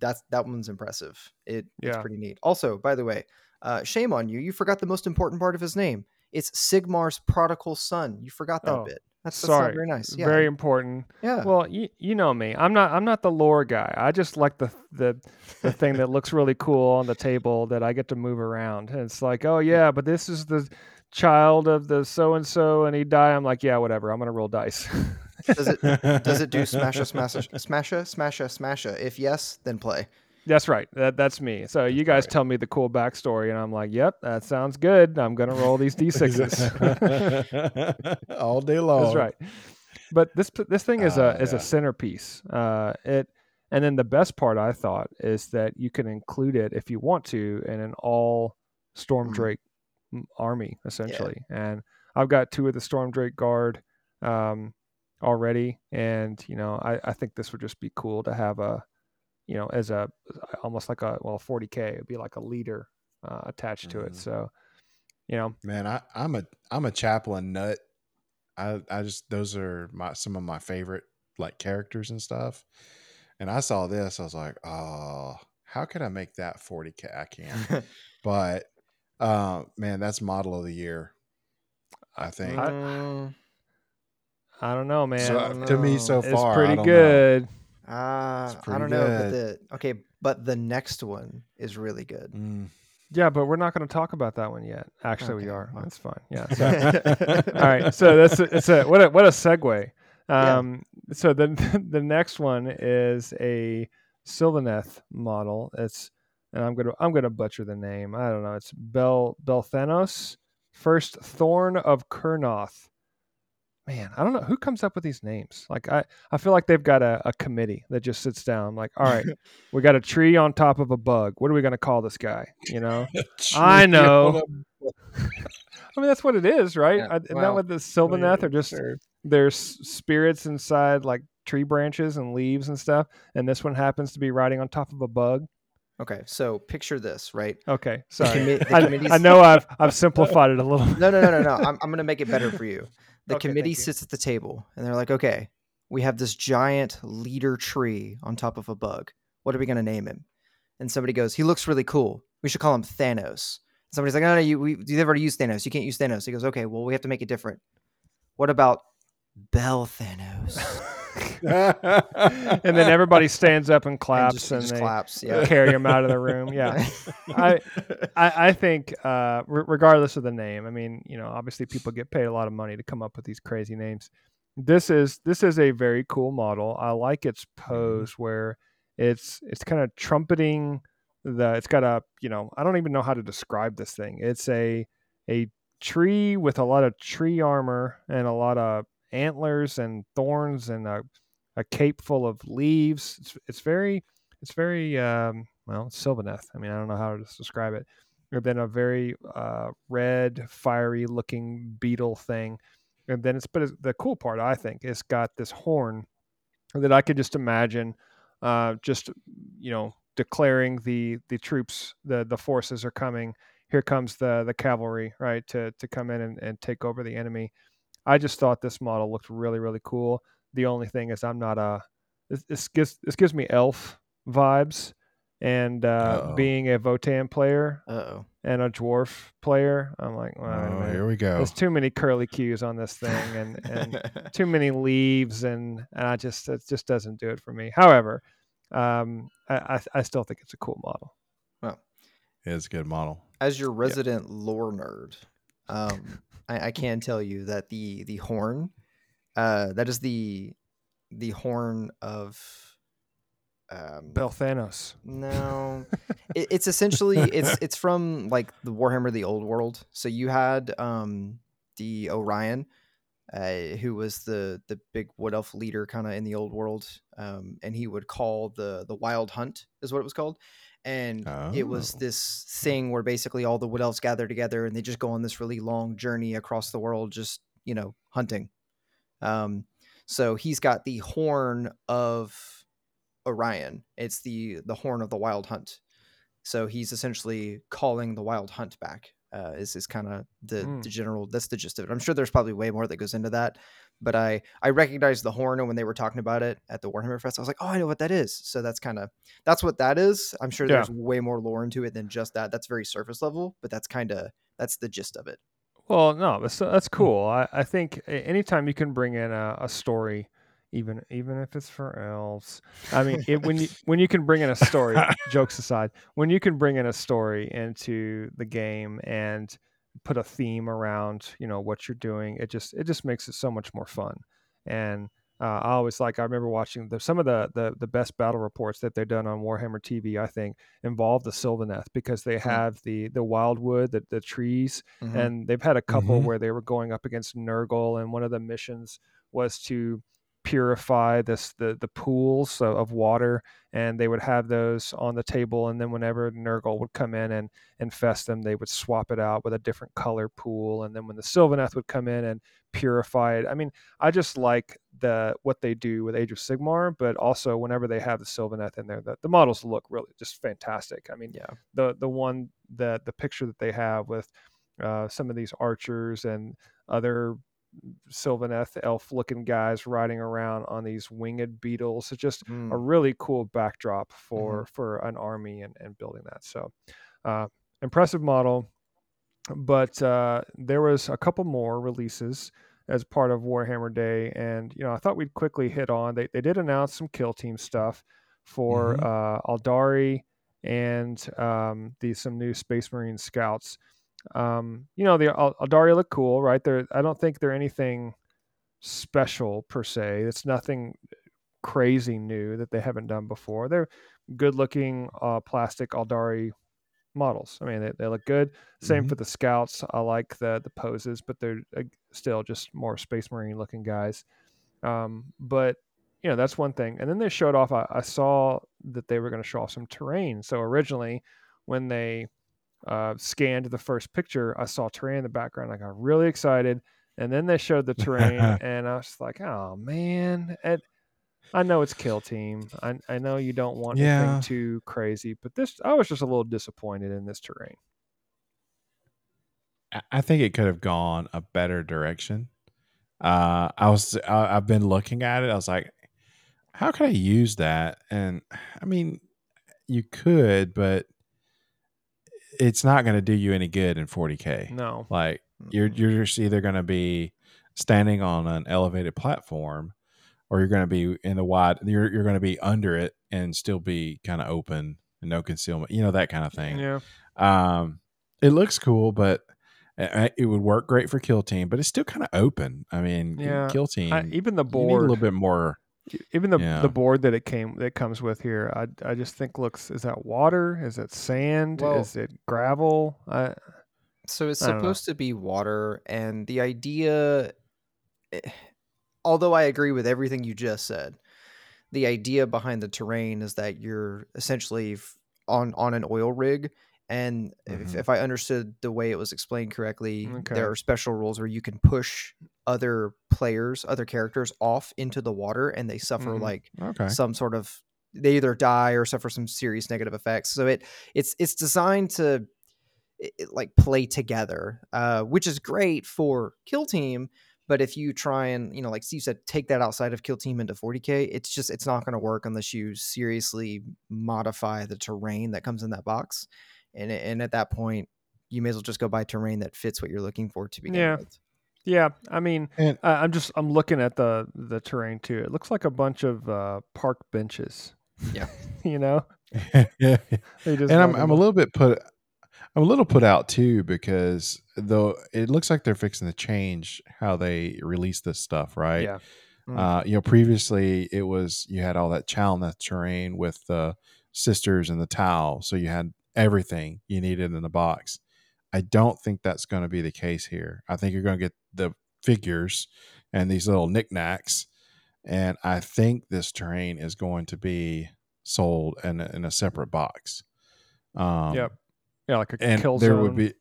that's that one's impressive. It, yeah. It's pretty neat. Also, by the way, uh, shame on you. You forgot the most important part of his name. It's Sigmar's prodigal son. You forgot that oh, bit. That's, that's sorry. Not very nice. Yeah. Very important. Yeah. Well, you, you know me. I'm not I'm not the lore guy. I just like the the, the thing that looks really cool on the table that I get to move around. And it's like, oh yeah, but this is the child of the so and so, and he died. I'm like, yeah, whatever. I'm gonna roll dice. Does it does it do smasha smasha smasha smasha smasha? If yes, then play. That's right. That that's me. So you guys tell me the cool backstory, and I'm like, yep, that sounds good. I'm gonna roll these d sixes all day long. That's right. But this this thing is a uh, is yeah. a centerpiece. Uh, it and then the best part I thought is that you can include it if you want to in an all Stormdrake mm. army essentially. Yeah. And I've got two of the Stormdrake Guard. Um, already and you know I, I think this would just be cool to have a you know as a almost like a well forty K it'd be like a leader uh, attached mm-hmm. to it. So you know man I I'm a I'm a chaplain nut. I I just those are my some of my favorite like characters and stuff, and I saw this I was like oh how could I make that forty K? I can't. But uh man that's model of the year I think. I, I, I don't know, man. So, don't know. To me, so far, it's pretty I don't good. Uh, it's pretty I don't know, good. But the okay, but the next one is really good. Mm. Yeah, but we're not going to talk about that one yet. Actually, okay. we are. That's fine. Yeah. So. All right. So that's it's a what a what a segue. Um, yeah. So the the next one is a Sylvaneth model. It's and I'm gonna I'm gonna butcher the name. I don't know. It's Bel Belthanos, First Thorn of Kurnoth. Man, I don't know who comes up with these names. Like I, I feel like they've got a, a committee that just sits down. Like, all right, we got a tree on top of a bug. What are we going to call this guy? You know, I know. I mean, that's what it is, right? Yeah, I, isn't wow. that what the Sylvaneth are? Just sure. There's spirits inside like tree branches and leaves and stuff. And this one happens to be riding on top of a bug. Okay, so picture this, right? Okay, sorry. The commi- the I, I know I've I've simplified it a little. no, no, no, no, no. I'm I'm gonna make it better for you. The okay, committee sits you. at the table, and they're like, "Okay, we have this giant leader tree on top of a bug. What are we gonna name him?" And somebody goes, "He looks really cool. We should call him Thanos." Somebody's like, "No, no, you we you've already used Thanos. You can't use Thanos." He goes, "Okay, well, we have to make it different. What about Bell Thanos?" And then everybody stands up and claps and, just, and just they claps, yeah. carry him out of the room. Yeah. I, I I think uh, re- regardless of the name, I mean, you know, obviously people get paid a lot of money to come up with these crazy names. This is this is a very cool model. I like its pose where it's it's kind of trumpeting the it's got a, you know, I don't even know how to describe this thing. It's a a tree with a lot of tree armor and a lot of antlers and thorns and a, a cape full of leaves. It's, it's very, it's very, um, well, Sylvaneth. I mean, I don't know how to describe it. And then a very uh, red, fiery looking beetle thing. And then it's, but it's, the cool part, I think, it's got this horn that I could just imagine uh, just, you know, declaring the, the troops, the, the forces are coming. Here comes the, the cavalry, right, to, to come in and, and take over the enemy. I just thought this model looked really, really cool. The only thing is, I'm not a. This, this gives this gives me elf vibes, and uh, being a Votan player Uh-oh. and a dwarf player, I'm like, well, oh, man, here we go. There's too many curly cues on this thing, and, and too many leaves, and, and I just it just doesn't do it for me. However, um, I, I I still think it's a cool model. Well, it's a good model. As your resident yeah. lore nerd. Um, I, I can tell you that the the horn, uh, that is the the horn of um, Belthanos. No, it, it's essentially it's it's from like the Warhammer, the Old World. So you had um, the Orion, uh, who was the the big wood elf leader, kind of in the Old World, um, and he would call the the Wild Hunt is what it was called. And oh. it was this thing where basically all the wood elves gather together and they just go on this really long journey across the world, just, you know, hunting. Um, so he's got the horn of Orion. It's the, the horn of the Wild Hunt. So he's essentially calling the Wild Hunt back, uh, is, is kind of the, mm. the general, that's the gist of it. I'm sure there's probably way more that goes into that, but I, I recognized the horn. And when they were talking about it at the Warhammer Fest, I was like, oh, I know what that is. So that's kind of, that's what that is. I'm sure yeah. there's way more lore into it than just that. That's very surface level, but that's kind of, that's the gist of it. Well, no, that's, that's cool. I, I think anytime you can bring in a, a story, even, even if it's for elves, I mean, it, when you, when you can bring in a story, jokes aside, when you can bring in a story into the game and put a theme around, you know, what you're doing, it just it just makes it so much more fun. And uh, I always like I remember watching the, some of the, the the best battle reports that they've done on Warhammer T V. I think involve the Sylvaneth because they have the the wildwood, the the trees, mm-hmm. and they've had a couple mm-hmm. where they were going up against Nurgle, and one of the missions was to purify this the the pools of, of water, and they would have those on the table, and then whenever Nurgle would come in and infest them, they would swap it out with a different color pool, and then when the Sylvaneth would come in and purify it. I mean, I just like the what they do with Age of Sigmar, but also whenever they have the Sylvaneth in there, the, the models look really just fantastic. I mean, yeah, the the one that the picture that they have with uh, some of these archers and other Sylvaneth elf looking guys riding around on these winged beetles. It's just mm. a really cool backdrop for mm-hmm. for an army and, and building that. So uh impressive model, but uh there was a couple more releases as part of Warhammer Day, and you know I thought we'd quickly hit on they, they did announce some Kill Team stuff for mm-hmm. uh Aeldari and um, the some new Space Marine scouts. Um, you know, the Aeldari look cool, right? They're, I don't think they're anything special per se. It's nothing crazy new that they haven't done before. They're good looking uh, plastic Aeldari models. I mean, they, they look good. Same mm-hmm. for the scouts. I like the the poses, but they're uh, still just more Space Marine looking guys. Um, but you know, that's one thing. And then they showed off, I, I saw that they were going to show off some terrain. So originally when they uh, scanned the first picture, I saw terrain in the background. I got really excited. And then they showed the terrain and I was like, oh man, it, I know it's Kill Team. I, I know you don't want yeah. anything too crazy, but this, I was just a little disappointed in this terrain. I think it could have gone a better direction. Uh, I was, I, I've been looking at it. I was like, how could I use that? And I mean, you could, but it's not going to do you any good in forty K. No, like you're, you're just either going to be standing on an elevated platform, or you're going to be in the wide, you're, you're going to be under it and still be kind of open and no concealment, you know, that kind of thing. Yeah. Um, it looks cool, but it would work great for Kill Team, but it's still kind of open. I mean, yeah. Kill Team, I, even the board, you need a little bit more. Even the, yeah. the board that it came that comes with here, I I just think looks. Is that water? Is it sand? Well, is it gravel? I, so it's I supposed to be water, and the idea. Although I agree with everything you just said, the idea behind the terrain is that you're essentially on on an oil rig. And mm-hmm. if, if I understood the way it was explained correctly, okay. there are special rules where you can push other players, other characters off into the water, and they suffer mm-hmm. like okay. some sort of, they either die or suffer some serious negative effects. So it it's it's designed to it, like play together, uh, which is great for Kill Team. But if you try and, you know, like Steve said, take that outside of Kill Team into forty K, it's just, it's not going to work unless you seriously modify the terrain that comes in that box. And and at that point, you may as well just go buy terrain that fits what you're looking for to begin yeah. with. Yeah, I mean, and, uh, I'm just I'm looking at the the terrain too. It looks like a bunch of uh, park benches. Yeah, you know. yeah, and I'm I'm a little bit put I'm a little put out too, because though it looks like they're fixing to change how they release this stuff, right? Yeah. Mm-hmm. Uh, you know, previously it was you had all that chow in the terrain with the sisters and the towel, so you had everything you needed in the box. I don't think that's going to be the case here. I think you're going to get the figures and these little knickknacks, and I think this terrain is going to be sold in a, in a separate box. Um, yep. Yeah, like a and kill there zone. Would be,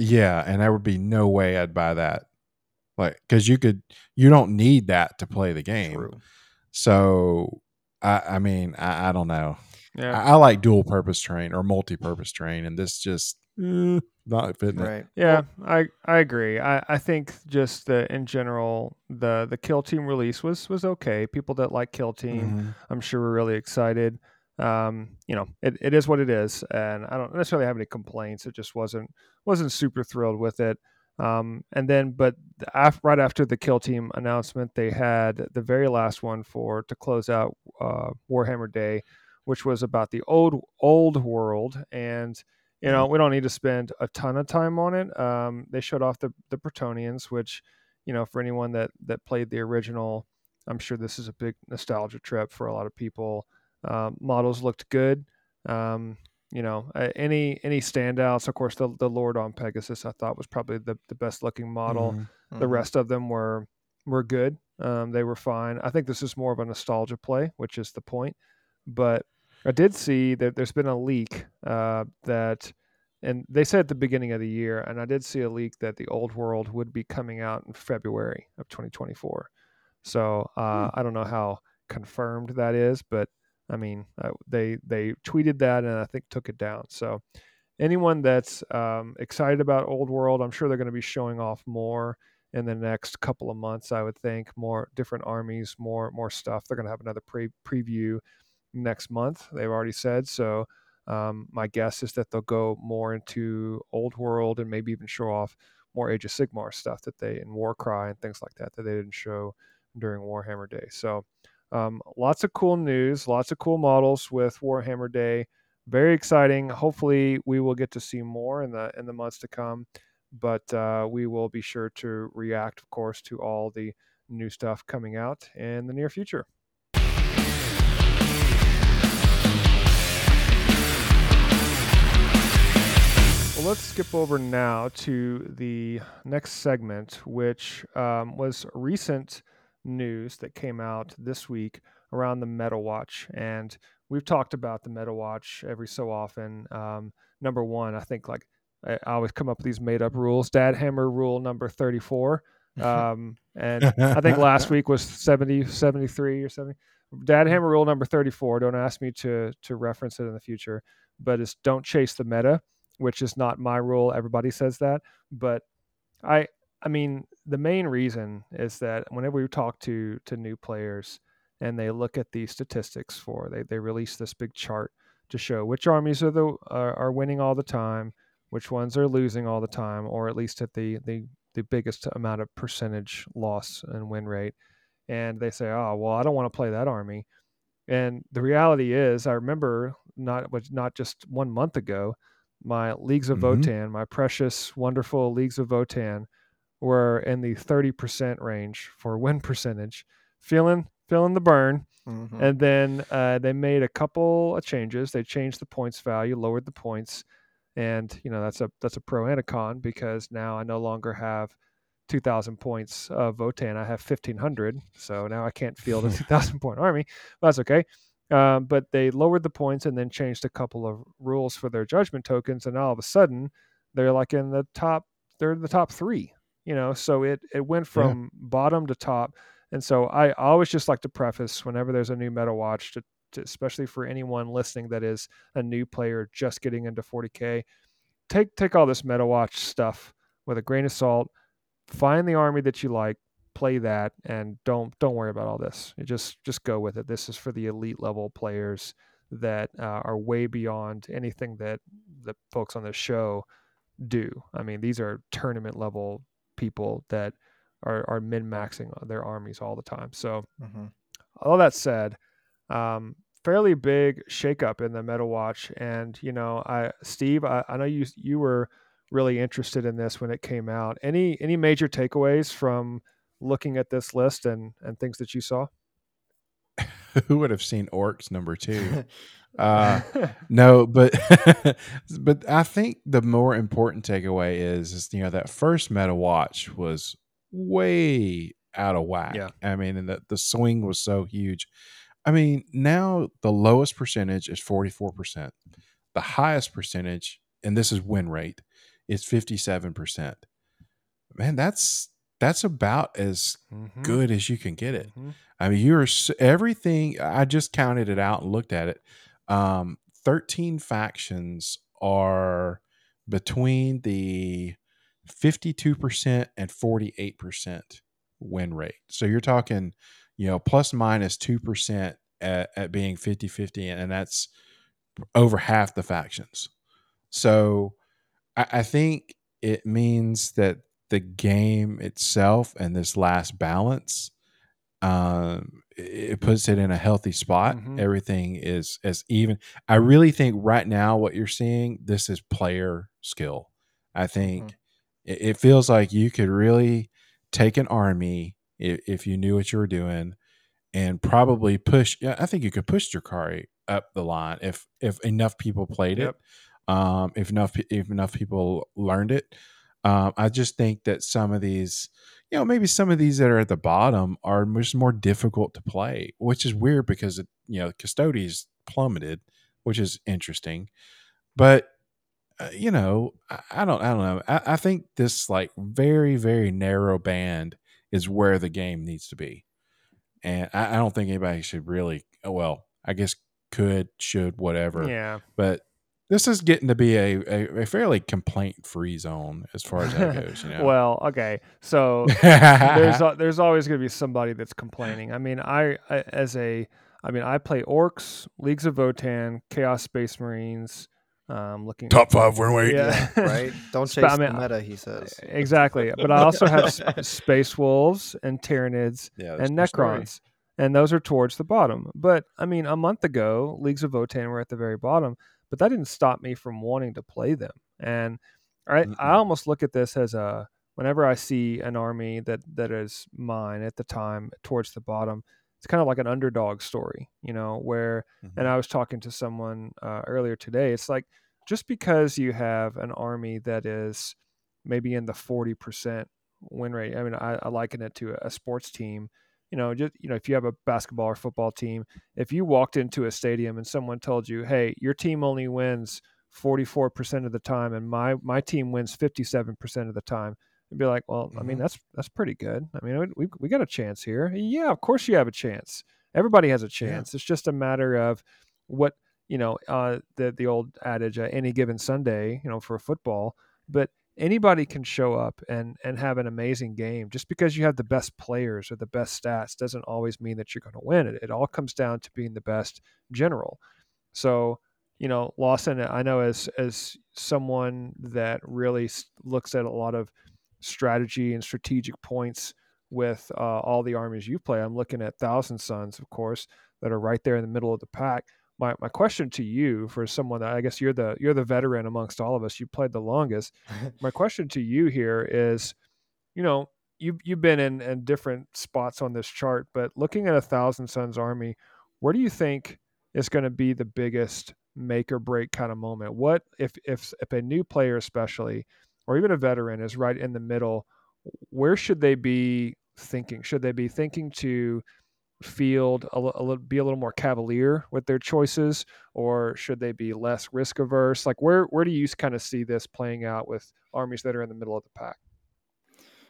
yeah, and there would be no way I'd buy that, like because you could, you don't need that to play the game. True. So, I, I mean, I, I don't know. Yeah. I, I like dual purpose terrain or multi purpose terrain, and this just eh, not fitting. Right. It. Yeah, I, I agree. I, I think just the in general the, the Kill Team release was was okay. People that like Kill Team, mm-hmm. I'm sure were really excited. Um, you know, it, it is what it is, and I don't necessarily have any complaints. It just wasn't wasn't super thrilled with it. Um, and then, but af- right after the Kill Team announcement, they had the very last one for to close out uh, Warhammer Day, which was about the old old world. And, you know, we don't need to spend a ton of time on it. Um, they showed off the, the Bretonians, which, you know, for anyone that, that played the original, I'm sure this is a big nostalgia trip for a lot of people. Um, models looked good. Um, you know, any any standouts? Of course, the, the Lord on Pegasus, I thought, was probably the, the best looking model. Mm-hmm. The rest of them were, were good. Um, they were fine. I think this is more of a nostalgia play, which is the point. But I did see that there's been a leak uh, that, and they said at the beginning of the year, and I did see a leak that the Old World would be coming out in February of twenty twenty-four. So uh, I don't know how confirmed that is, but I mean, uh, they they tweeted that and I think took it down. So anyone that's um, excited about Old World, I'm sure they're going to be showing off more in the next couple of months, I would think. More different armies, more more stuff. They're going to have another pre- preview next month, they've already said. So um, my guess is that they'll go more into Old World and maybe even show off more Age of Sigmar stuff that they, and Warcry and things like that, that they didn't show during Warhammer Day. So um, lots of cool news, lots of cool models with Warhammer Day. very exciting. Hopefully we will get to see more in the in the months to come, but uh, we will be sure to react, of course, to all the new stuff coming out in the near future. Well, let's skip over now to the next segment, which um, was recent news that came out this week around the Meta Watch. And we've talked about the Meta Watch every so often. Um, number one, I think like I always come up with these made up rules. Dad Hammer rule number thirty-four. Um, and I think last week was seventy, seventy-three or seventy. Dad Hammer rule number thirty-four. Don't ask me to to reference it in the future, but it's don't chase the meta, which is not my rule. Everybody says that. But I I mean, the main reason is that whenever we talk to to new players, and they look at the statistics for they they release this big chart to show which armies are the uh, are winning all the time, which ones are losing all the time, or at least at the the the biggest amount of percentage loss and win rate. And they say, oh well, I don't want to play that army. And the reality is, I remember not not just one month ago, my Leagues of mm-hmm. Votan, my precious wonderful Leagues of Votan, were in the thirty percent range for win percentage, feeling. Feeling the burn, mm-hmm. and then uh, they made a couple of changes. They changed the points value, lowered the points, and you know that's a that's a pro and a con, because now I no longer have two thousand points of Votan. I have fifteen hundred, so now I can't field a two thousand point army. Well, that's okay. Um, but they lowered the points and then changed a couple of rules for their judgment tokens, and all of a sudden they're like in the top. They're in the top three. You know, so it it went from yeah. bottom to top. And so I always just like to preface whenever there's a new Meta Watch, to, to, especially for anyone listening that is a new player just getting into forty K, take take all this Meta Watch stuff with a grain of salt. Find the army that you like, play that, and don't don't worry about all this. You just just go with it. This is for the elite level players that uh, are way beyond anything that the folks on the show do. I mean, these are tournament level people that Are, are min-maxing their armies all the time. So mm-hmm. all that said, um, fairly big shakeup in the Meta Watch. And, you know, I Steve, I, I know you you were really interested in this when it came out. Any any major takeaways from looking at this list and, and things that you saw? Who would have seen Orcs number two? uh, no, but but I think the more important takeaway is, is, you know, that first Meta Watch was way out of whack. Yeah. I mean, and the, the swing was so huge. I mean, now the lowest percentage is forty-four percent. The highest percentage, and this is win rate, is fifty-seven percent. Man, that's that's about as mm-hmm. good as you can get it. Mm-hmm. I mean, you're everything. I just counted it out and looked at it. Um, thirteen factions are between the fifty-two percent and forty-eight percent win rate. So you're talking, you know, plus minus two percent at, at being fifty-fifty, and that's over half the factions. So I, I think it means that the game itself and this last balance, um, it puts it in a healthy spot. Mm-hmm. Everything is as even. I really think right now what you're seeing, this is player skill. I think mm-hmm. it feels like you could really take an army if, if you knew what you were doing, and probably push. I think you could push Drukhari up the line if if enough people played it, yep. um, if enough if enough people learned it. Um, I just think that some of these, you know, maybe some of these that are at the bottom are just more difficult to play, which is weird because it, you know, Custodes plummeted, which is interesting, but. You know, I don't, I don't know. I, I think this like very, very narrow band is where the game needs to be. And I, I don't think anybody should really, well, I guess could, should, whatever. Yeah. But this is getting to be a, a, a fairly complaint free zone as far as that goes. You know? Well, okay. So there's, a, there's always going to be somebody that's complaining. I mean, I, I, as a, I mean, I play Orcs, Leagues of Votan, Chaos Space Marines, Um, looking top at, five win weight, yeah. yeah, right? Don't chase I mean, the meta, he says. Exactly, but I also have sp- Space Wolves and Tyranids yeah, and Necrons, and those are towards the bottom. But I mean, a month ago, Leagues of Votan were at the very bottom. but that didn't stop me from wanting to play them. And I, mm-hmm. I almost look at this as a, whenever I see an army that, that is mine at the time towards the bottom, it's kind of like an underdog story, you know, where, mm-hmm. and I was talking to someone uh, earlier today, it's like, just because you have an army that is maybe in the forty percent win rate, I mean, I, I liken it to a sports team. You know, just, you know, if you have a basketball or football team, if you walked into a stadium and someone told you, hey, your team only wins forty-four percent of the time and my, my team wins fifty-seven percent of the time, you'd be like, well, mm-hmm. I mean, that's, that's pretty good. I mean, we, we got a chance here. Yeah, of course you have a chance. Everybody has a chance. Yeah. It's just a matter of what, you know, uh, the, the old adage, uh, any given Sunday, you know, for football, but anybody can show up and, and have an amazing game. Just because you have the best players or the best stats doesn't always mean that you're going to win. It, it all comes down to being the best general. So, you know, Lawson, I know as, as someone that really looks at a lot of strategy and strategic points with uh, all the armies you play, I'm looking at Thousand Sons, of course, that are right there in the middle of the pack. My my question to you, for someone that I guess you're the you're the veteran amongst all of us, you played the longest. My question to you here is, you know, you you've been in, in different spots on this chart, but looking at a Thousand Sons army, where do you think is going to be the biggest make or break kind of moment? What if if if a new player, especially, or even a veteran, is right in the middle? Where should they be thinking? Should they be thinking to field a, a, be a little more cavalier with their choices, or should they be less risk averse? Like, where where do you kind of see this playing out with armies that are in the middle of the pack?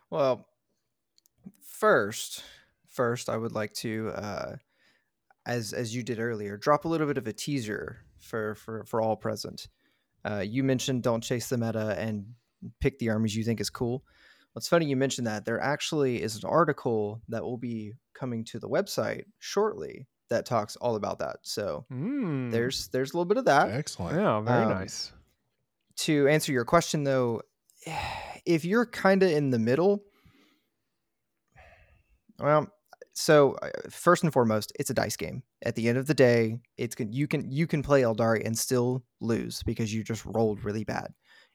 Well, first, first I would like to, uh, as as you did earlier, drop a little bit of a teaser for for for all present. Uh, you mentioned don't chase the meta and pick the armies you think is cool. What's funny you mentioned that. There actually is an article that will be coming to the website shortly that talks all about that. So mm. there's there's a little bit of that. Excellent. Yeah, very um, nice. To answer your question, though, if you're kind of in the middle, well, so first and foremost, it's a dice game. At the end of the day, it's you can you can play Aeldari and still lose because you just rolled really bad.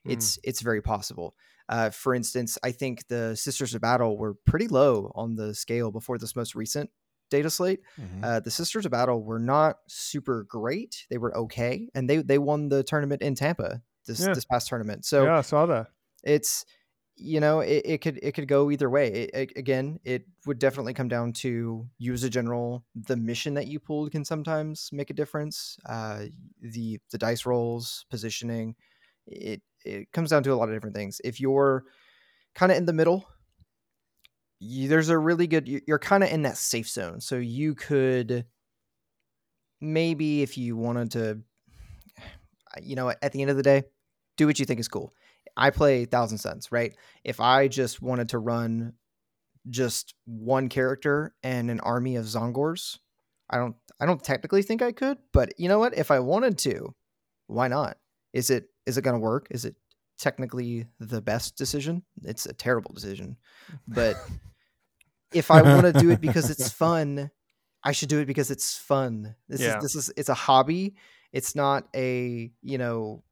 Mm. It's it's very possible. Uh, for instance, I think the Sisters of Battle were pretty low on the scale before this most recent data slate. Mm-hmm. Uh, the Sisters of Battle were not super great. They were okay. And they, they won the tournament in Tampa this, yeah. this past tournament. So yeah, I saw that. It's, you know, it, it could, it could go either way. It, it, again, it would definitely come down to you as a general. The mission that you pulled can sometimes make a difference. Uh, the, the dice rolls, positioning, it, it comes down to a lot of different things. If you're kind of in the middle, you, there's a really good, you're kind of in that safe zone. So you could maybe, if you wanted to, you know, at the end of the day, do what you think is cool. I play Thousand Sons, right? If I just wanted to run just one character and an army of Tzaangors, I don't, I don't technically think I could, but you know what? If I wanted to, why not? Is it, Is it going to work? Is it technically the best decision? It's a terrible decision. But if I want to do it because it's fun, I should do it because it's fun. This yeah. is this is it's a hobby. It's not a, you know,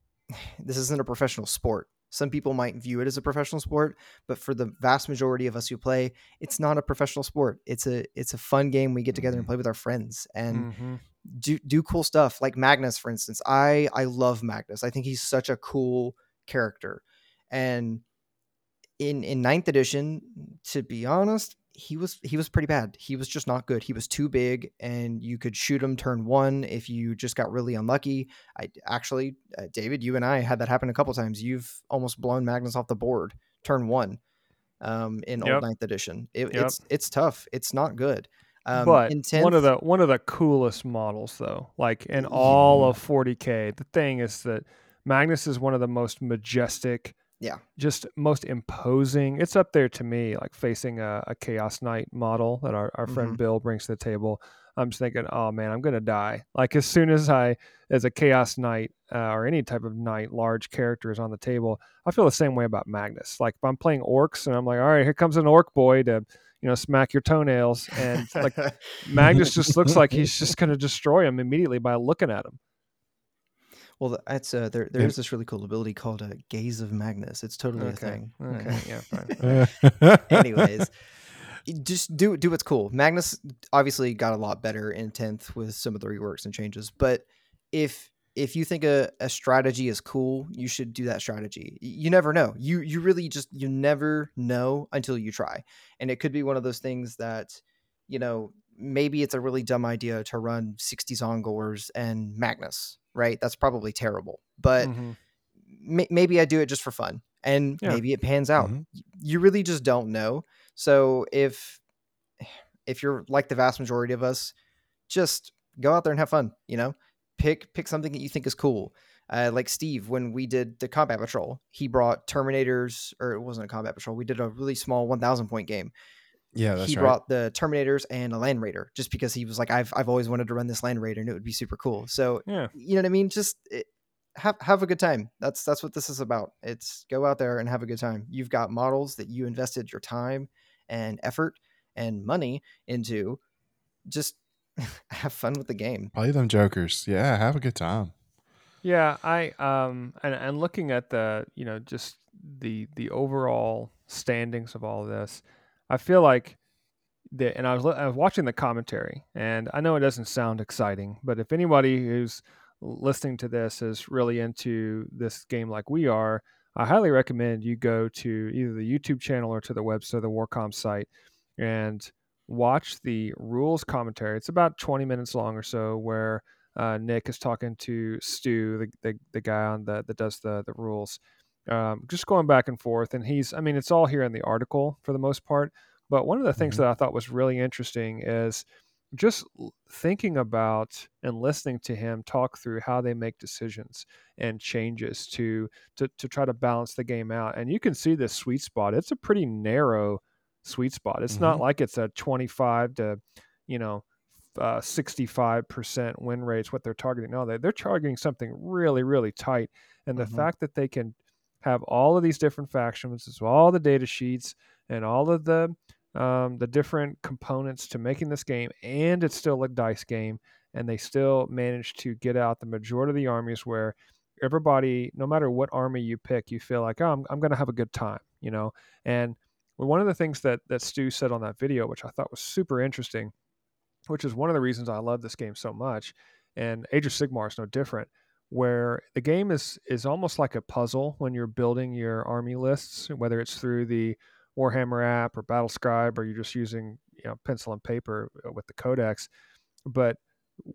this isn't a professional sport. Some people might view it as a professional sport, but for the vast majority of us who play, it's not a professional sport. It's a it's a fun game. We get together and play with our friends and mm-hmm. do do cool stuff. Like Magnus, for instance. I I love Magnus. I think he's such a cool character. And in in ninth edition, to be honest, he was he was pretty bad. He was just not good. He was too big, and you could shoot him turn one if you just got really unlucky. I actually, uh, David, you and I had that happen a couple times. You've almost blown Magnus off the board turn one um, in yep. old ninth edition. It, yep. It's it's tough. It's not good. Um, but tenth, one of the one of the coolest models though, like in yeah. all of forty K, the thing is that Magnus is one of the most majestic. Yeah. Just most imposing. It's up there to me, like facing a, a Chaos Knight model that our, our friend mm-hmm. Bill brings to the table. I'm just thinking, oh man, I'm going to die. Like as soon as I, as a Chaos Knight uh, or any type of Knight, large character is on the table, I feel the same way about Magnus. Like if I'm playing Orcs and I'm like, all right, here comes an Orc boy to, you know, smack your toenails. And like Magnus just looks like he's just going to destroy him immediately by looking at him. Well, that's uh, there. There yeah. is this really cool ability called a uh, Gaze of Magnus. It's totally okay. a thing. Okay, yeah, fine. Anyways, just do do what's cool. Magnus obviously got a lot better in tenth with some of the reworks and changes. But if if you think a, a strategy is cool, you should do that strategy. You never know. You you really just you never know until you try. And it could be one of those things that, you know, maybe it's a really dumb idea to run sixty Tzaangors and Magnus. Right, that's probably terrible, but mm-hmm. may- maybe I do it just for fun, and yeah. maybe it pans out. Mm-hmm. You really just don't know. So if if you're like the vast majority of us, just go out there and have fun. You know, pick pick something that you think is cool. Uh, like Steve, when we did the combat patrol, he brought Terminators, or it wasn't a combat patrol. We did a really small one thousand point game. Yeah, that's he right. brought the Terminators and a Land Raider just because he was like, I've I've always wanted to run this Land Raider and it would be super cool. So yeah. you know what I mean? Just it, have have a good time. That's that's what this is about. It's go out there and have a good time. You've got models that you invested your time and effort and money into. Just have fun with the game. Play them jokers. Yeah, have a good time. Yeah, I um and and looking at the you know just the the overall standings of all of this. I feel like, the, and I was, I was watching the commentary, and I know it doesn't sound exciting, but if anybody who's listening to this is really into this game like we are, I highly recommend you go to either the YouTube channel or to the website, or the Warcom site, and watch the rules commentary. It's about twenty minutes long or so, where uh, Nick is talking to Stu, the the, the guy on the, that does the, the rules. Um, just going back and forth, and he's I mean it's all here in the article for the most part, but one of the things mm-hmm. that I thought was really interesting is just thinking about and listening to him talk through how they make decisions and changes to to to try to balance the game out. And you can see this sweet spot. It's a pretty narrow sweet spot. It's mm-hmm. not like it's a twenty-five to you know uh, sixty-five percent win rates what they're targeting. No, they they're targeting something really, really tight. And the mm-hmm. fact that they can have all of these different factions, as well, all the data sheets and all of the um, the different components to making this game, and it's still a dice game, and they still manage to get out the majority of the armies where everybody, no matter what army you pick, you feel like, oh, I'm, I'm going to have a good time, you know? And one of the things that, that Stu said on that video, which I thought was super interesting, which is one of the reasons I love this game so much, and Age of Sigmar is no different, where the game is is almost like a puzzle when you're building your army lists, whether it's through the Warhammer app or Battlescribe, or you're just using you know pencil and paper with the codex. But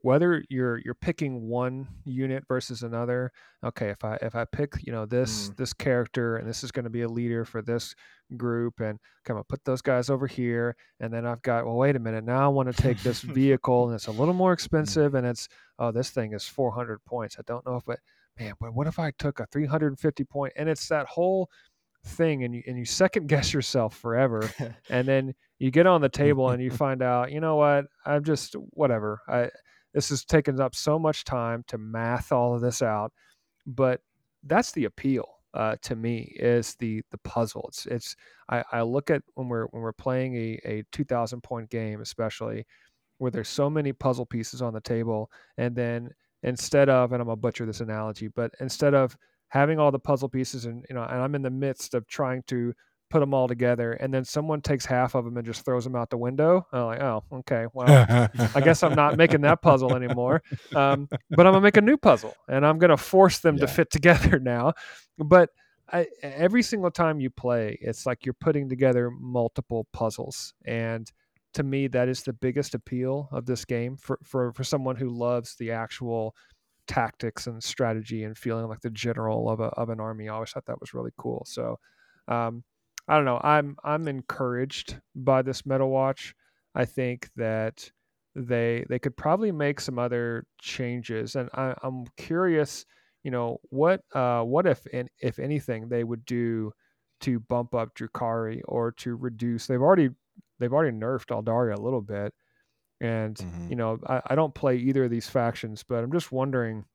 whether you're you're picking one unit versus another, okay, if I if I pick you know this mm. this character, and this is going to be a leader for this group, and come on, put those guys over here, and then I've got well, wait a minute, now I want to take this vehicle, and it's a little more expensive, and it's oh, this thing is four hundred points. I don't know if, but man, but what if I took a three hundred fifty point, and it's that whole thing, and you and you second guess yourself forever, and then you get on the table and you find out, you know what, I'm just whatever. I. This is taking up so much time to math all of this out, but that's the appeal uh, to me is the the puzzle. It's it's I, I look at when we're when we're playing a, a two thousand point game, especially where there's so many puzzle pieces on the table, and then instead of and I'm gonna butcher this analogy, but instead of having all the puzzle pieces and you know and I'm in the midst of trying to put them all together, and then someone takes half of them and just throws them out the window. I'm like, oh, okay, well, I guess I'm not making that puzzle anymore. Um, but I'm gonna make a new puzzle, and I'm gonna force them yeah. to fit together now. But I, every single time you play, it's like you're putting together multiple puzzles, and to me, that is the biggest appeal of this game for for for someone who loves the actual tactics and strategy and feeling like the general of a of an army. I always thought that was really cool. So. Um, I don't know. I'm I'm encouraged by this Meta Watch. I think that they they could probably make some other changes, and I, I'm curious, you know, what uh, what if and if anything they would do to bump up Drukhari or to reduce. They've already they've already nerfed Aeldari a little bit, and mm-hmm. you know I, I don't play either of these factions, but I'm just wondering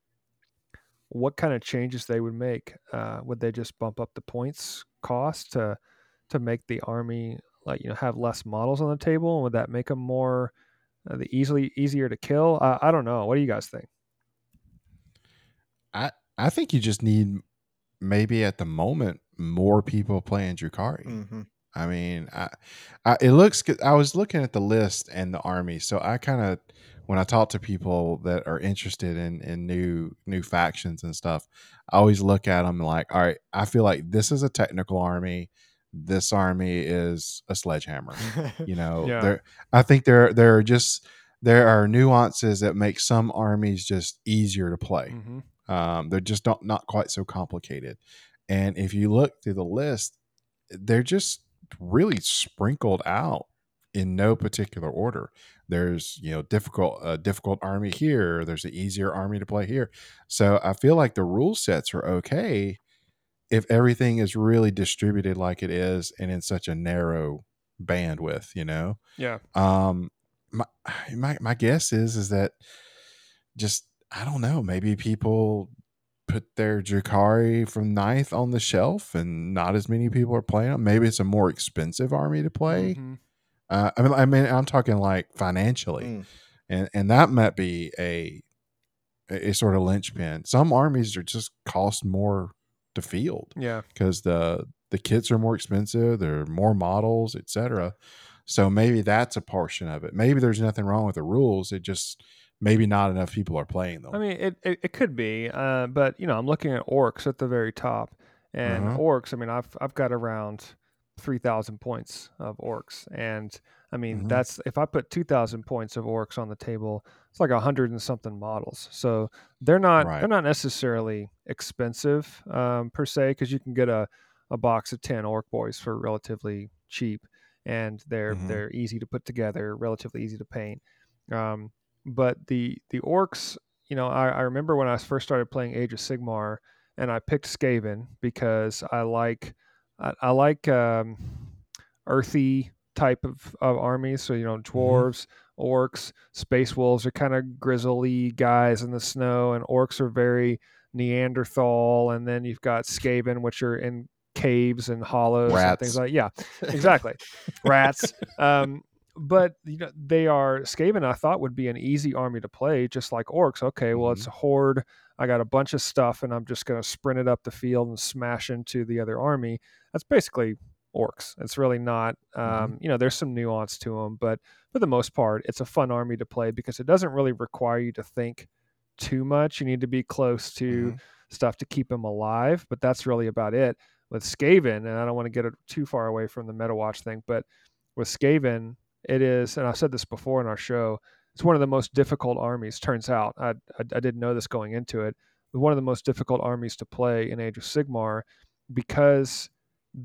what kind of changes they would make. Uh, would they just bump up the points cost to to make the army like you know have less models on the table, and would that make them more uh, the easily easier to kill? Uh, I don't know. What do you guys think? I I think you just need maybe at the moment more people playing Drukhari. Mm-hmm. I mean, I, I it looks good. I was looking at the list and the army, so I kind of when I talk to people that are interested in in new new factions and stuff, I always look at them like, all right, I feel like this is a technical army. This army is a sledgehammer. You know, yeah. there. I think there there are just there are nuances that make some armies just easier to play. Mm-hmm. Um, they're just not not quite so complicated. And if you look through the list, they're just really sprinkled out in no particular order. There's, you know, difficult, uh, difficult army here. There's an easier army to play here. So I feel like the rule sets are okay if everything is really distributed like it is and in such a narrow bandwidth, you know? Yeah. Um, my, my, my guess is, is that just, I don't know, maybe people put their Drukhari from ninth on the shelf and not as many people are playing them. Maybe it's a more expensive army to play. Mm-hmm. Uh, I mean, I mean, I'm talking like financially mm. and, and that might be a, a sort of linchpin. Some armies are just cost more to field. Yeah. Cause the, the kits are more expensive. There are more models, et cetera. So maybe that's a portion of it. Maybe there's nothing wrong with the rules. It just, maybe not enough people are playing them. I mean, it, it, it could be, uh, but, you know, I'm looking at Orcs at the very top. And uh-huh. Orcs, I mean, I've I've got around three thousand points of Orcs. And, I mean, uh-huh. that's if I put two thousand points of Orcs on the table, it's like one hundred and something models. So they're not right. they're not necessarily expensive, um, per se, because you can get a, a box of ten Orc Boys for relatively cheap. And they're, uh-huh. they're easy to put together, relatively easy to paint. Um But the the Orcs, you know, I, I remember when I first started playing Age of Sigmar, and I picked Skaven because I like I, I like um, earthy type of, of armies. So, you know, dwarves, mm-hmm. Orcs, Space Wolves are kind of grizzly guys in the snow, and Orcs are very Neanderthal. And then you've got Skaven, which are in caves and hollows Rats. and things like yeah, exactly, rats. Um, But you know they are Skaven. I thought would be an easy army to play, just like Orcs. Okay, well mm-hmm. it's a horde. I got a bunch of stuff, and I'm just going to sprint it up the field and smash into the other army. That's basically Orcs. It's really not. Um, mm-hmm. You know, there's some nuance to them, but for the most part, it's a fun army to play because it doesn't really require you to think too much. You need to be close to mm-hmm. stuff to keep them alive, but that's really about it with Skaven. And I don't want to get it too far away from the Meta Watch thing, but with Skaven. It is, and I've said this before in our show, it's one of the most difficult armies, turns out. I, I, I didn't know this going into it. One of the most difficult armies to play in Age of Sigmar because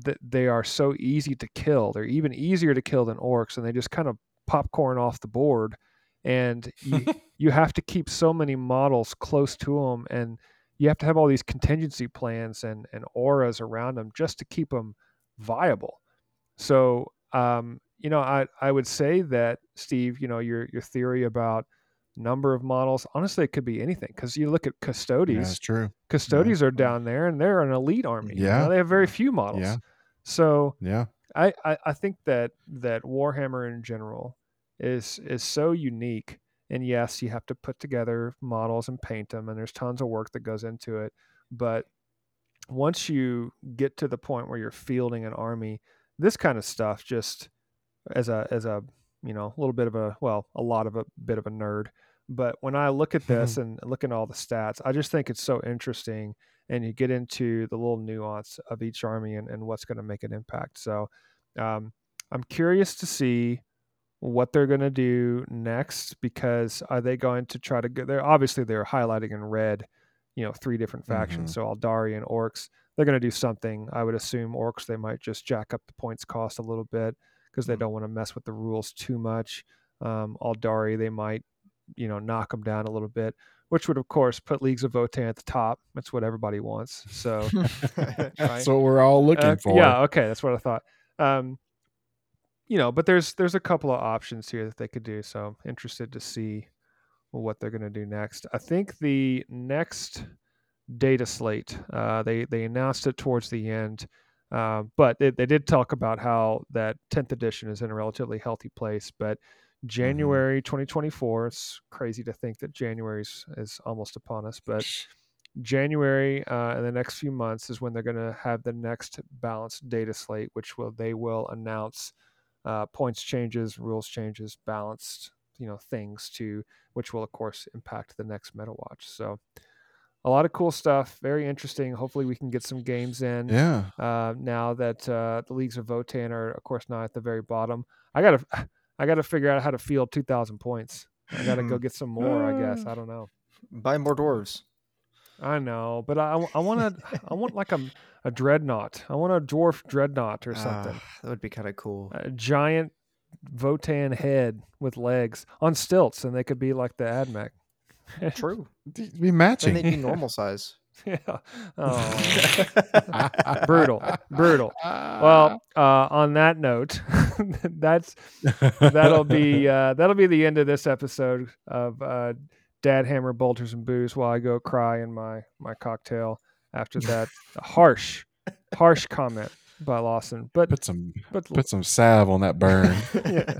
th- they are so easy to kill. They're even easier to kill than Orcs, and they just kind of popcorn off the board. And you, you have to keep so many models close to them, and you have to have all these contingency plans and, and auras around them just to keep them viable. So, um, You know, I, I would say that, Steve, you know, your your theory about number of models, honestly, it could be anything. Because you look at Custodes. Yeah, that's true. Custodes yeah. are down there, and they're an elite army. Yeah. You know, they have very few models. Yeah. So yeah. I, I, I think that, that Warhammer in general is is so unique. And yes, you have to put together models and paint them, and there's tons of work that goes into it. But once you get to the point where you're fielding an army, this kind of stuff just... as a, as a, you know, a little bit of a, well, a lot of a bit of a nerd. But when I look at this and look at all the stats, I just think it's so interesting. And you get into the little nuance of each army and, and what's going to make an impact. So um, I'm curious to see what they're going to do next, because are they going to try to go there? Obviously they're highlighting in red, you know, three different factions. Mm-hmm. So Aeldari and Orcs, they're going to do something. I would assume Orcs, they might just jack up the points cost a little bit, because they don't want to mess with the rules too much. Um, Aeldari, they might, you know, knock them down a little bit, which would, of course, put Leagues of Votan at the top. That's what everybody wants. So that's right? what we're all looking uh, for. Yeah, okay, that's what I thought. Um, you know, but there's there's a couple of options here that they could do. So I'm interested to see what they're going to do next. I think the next data slate, uh, they they announced it towards the end. Uh, but they, they did talk about how that tenth edition is in a relatively healthy place. But January twenty twenty-four, it's crazy to think that January is almost upon us. But January uh, in the next few months is when they're going to have the next balanced data slate, which will they will announce uh, points changes, rules changes, balanced you know things to which will of course impact the next Meta Watch. So a lot of cool stuff, very interesting. Hopefully we can get some games in. Yeah. Uh, now that uh, the Leagues of Votan are of course not at the very bottom, I gotta I gotta figure out how to field two thousand points. I gotta go get some more. I guess I don't know. Buy more dwarves. I know, but I I want to I want like a a dreadnought. I want a dwarf dreadnought or something. Uh, that would be kind of cool. A giant Votan head with legs on stilts, and they could be like the Admech. True. They'd be matching. Then they'd be normal size. Yeah. Oh. brutal, brutal. Well, uh, on that note, that's that'll be uh, that'll be the end of this episode of uh, Dad Hammer Bolters and Booze. While I go cry in my my cocktail after that harsh, harsh comment by Lawson. But put some but, put some salve on that burn. Yeah.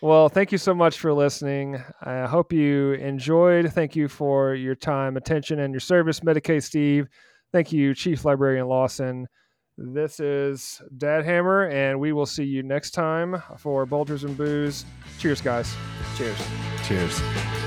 Well, thank you so much for listening. I hope you enjoyed. Thank you for your time, attention, and your service, Medicae Steve. Thank you, Chief Librarian Lawson. This is Dad Hammer, and we will see you next time for Bolters and Booze. Cheers, guys. Cheers. Cheers.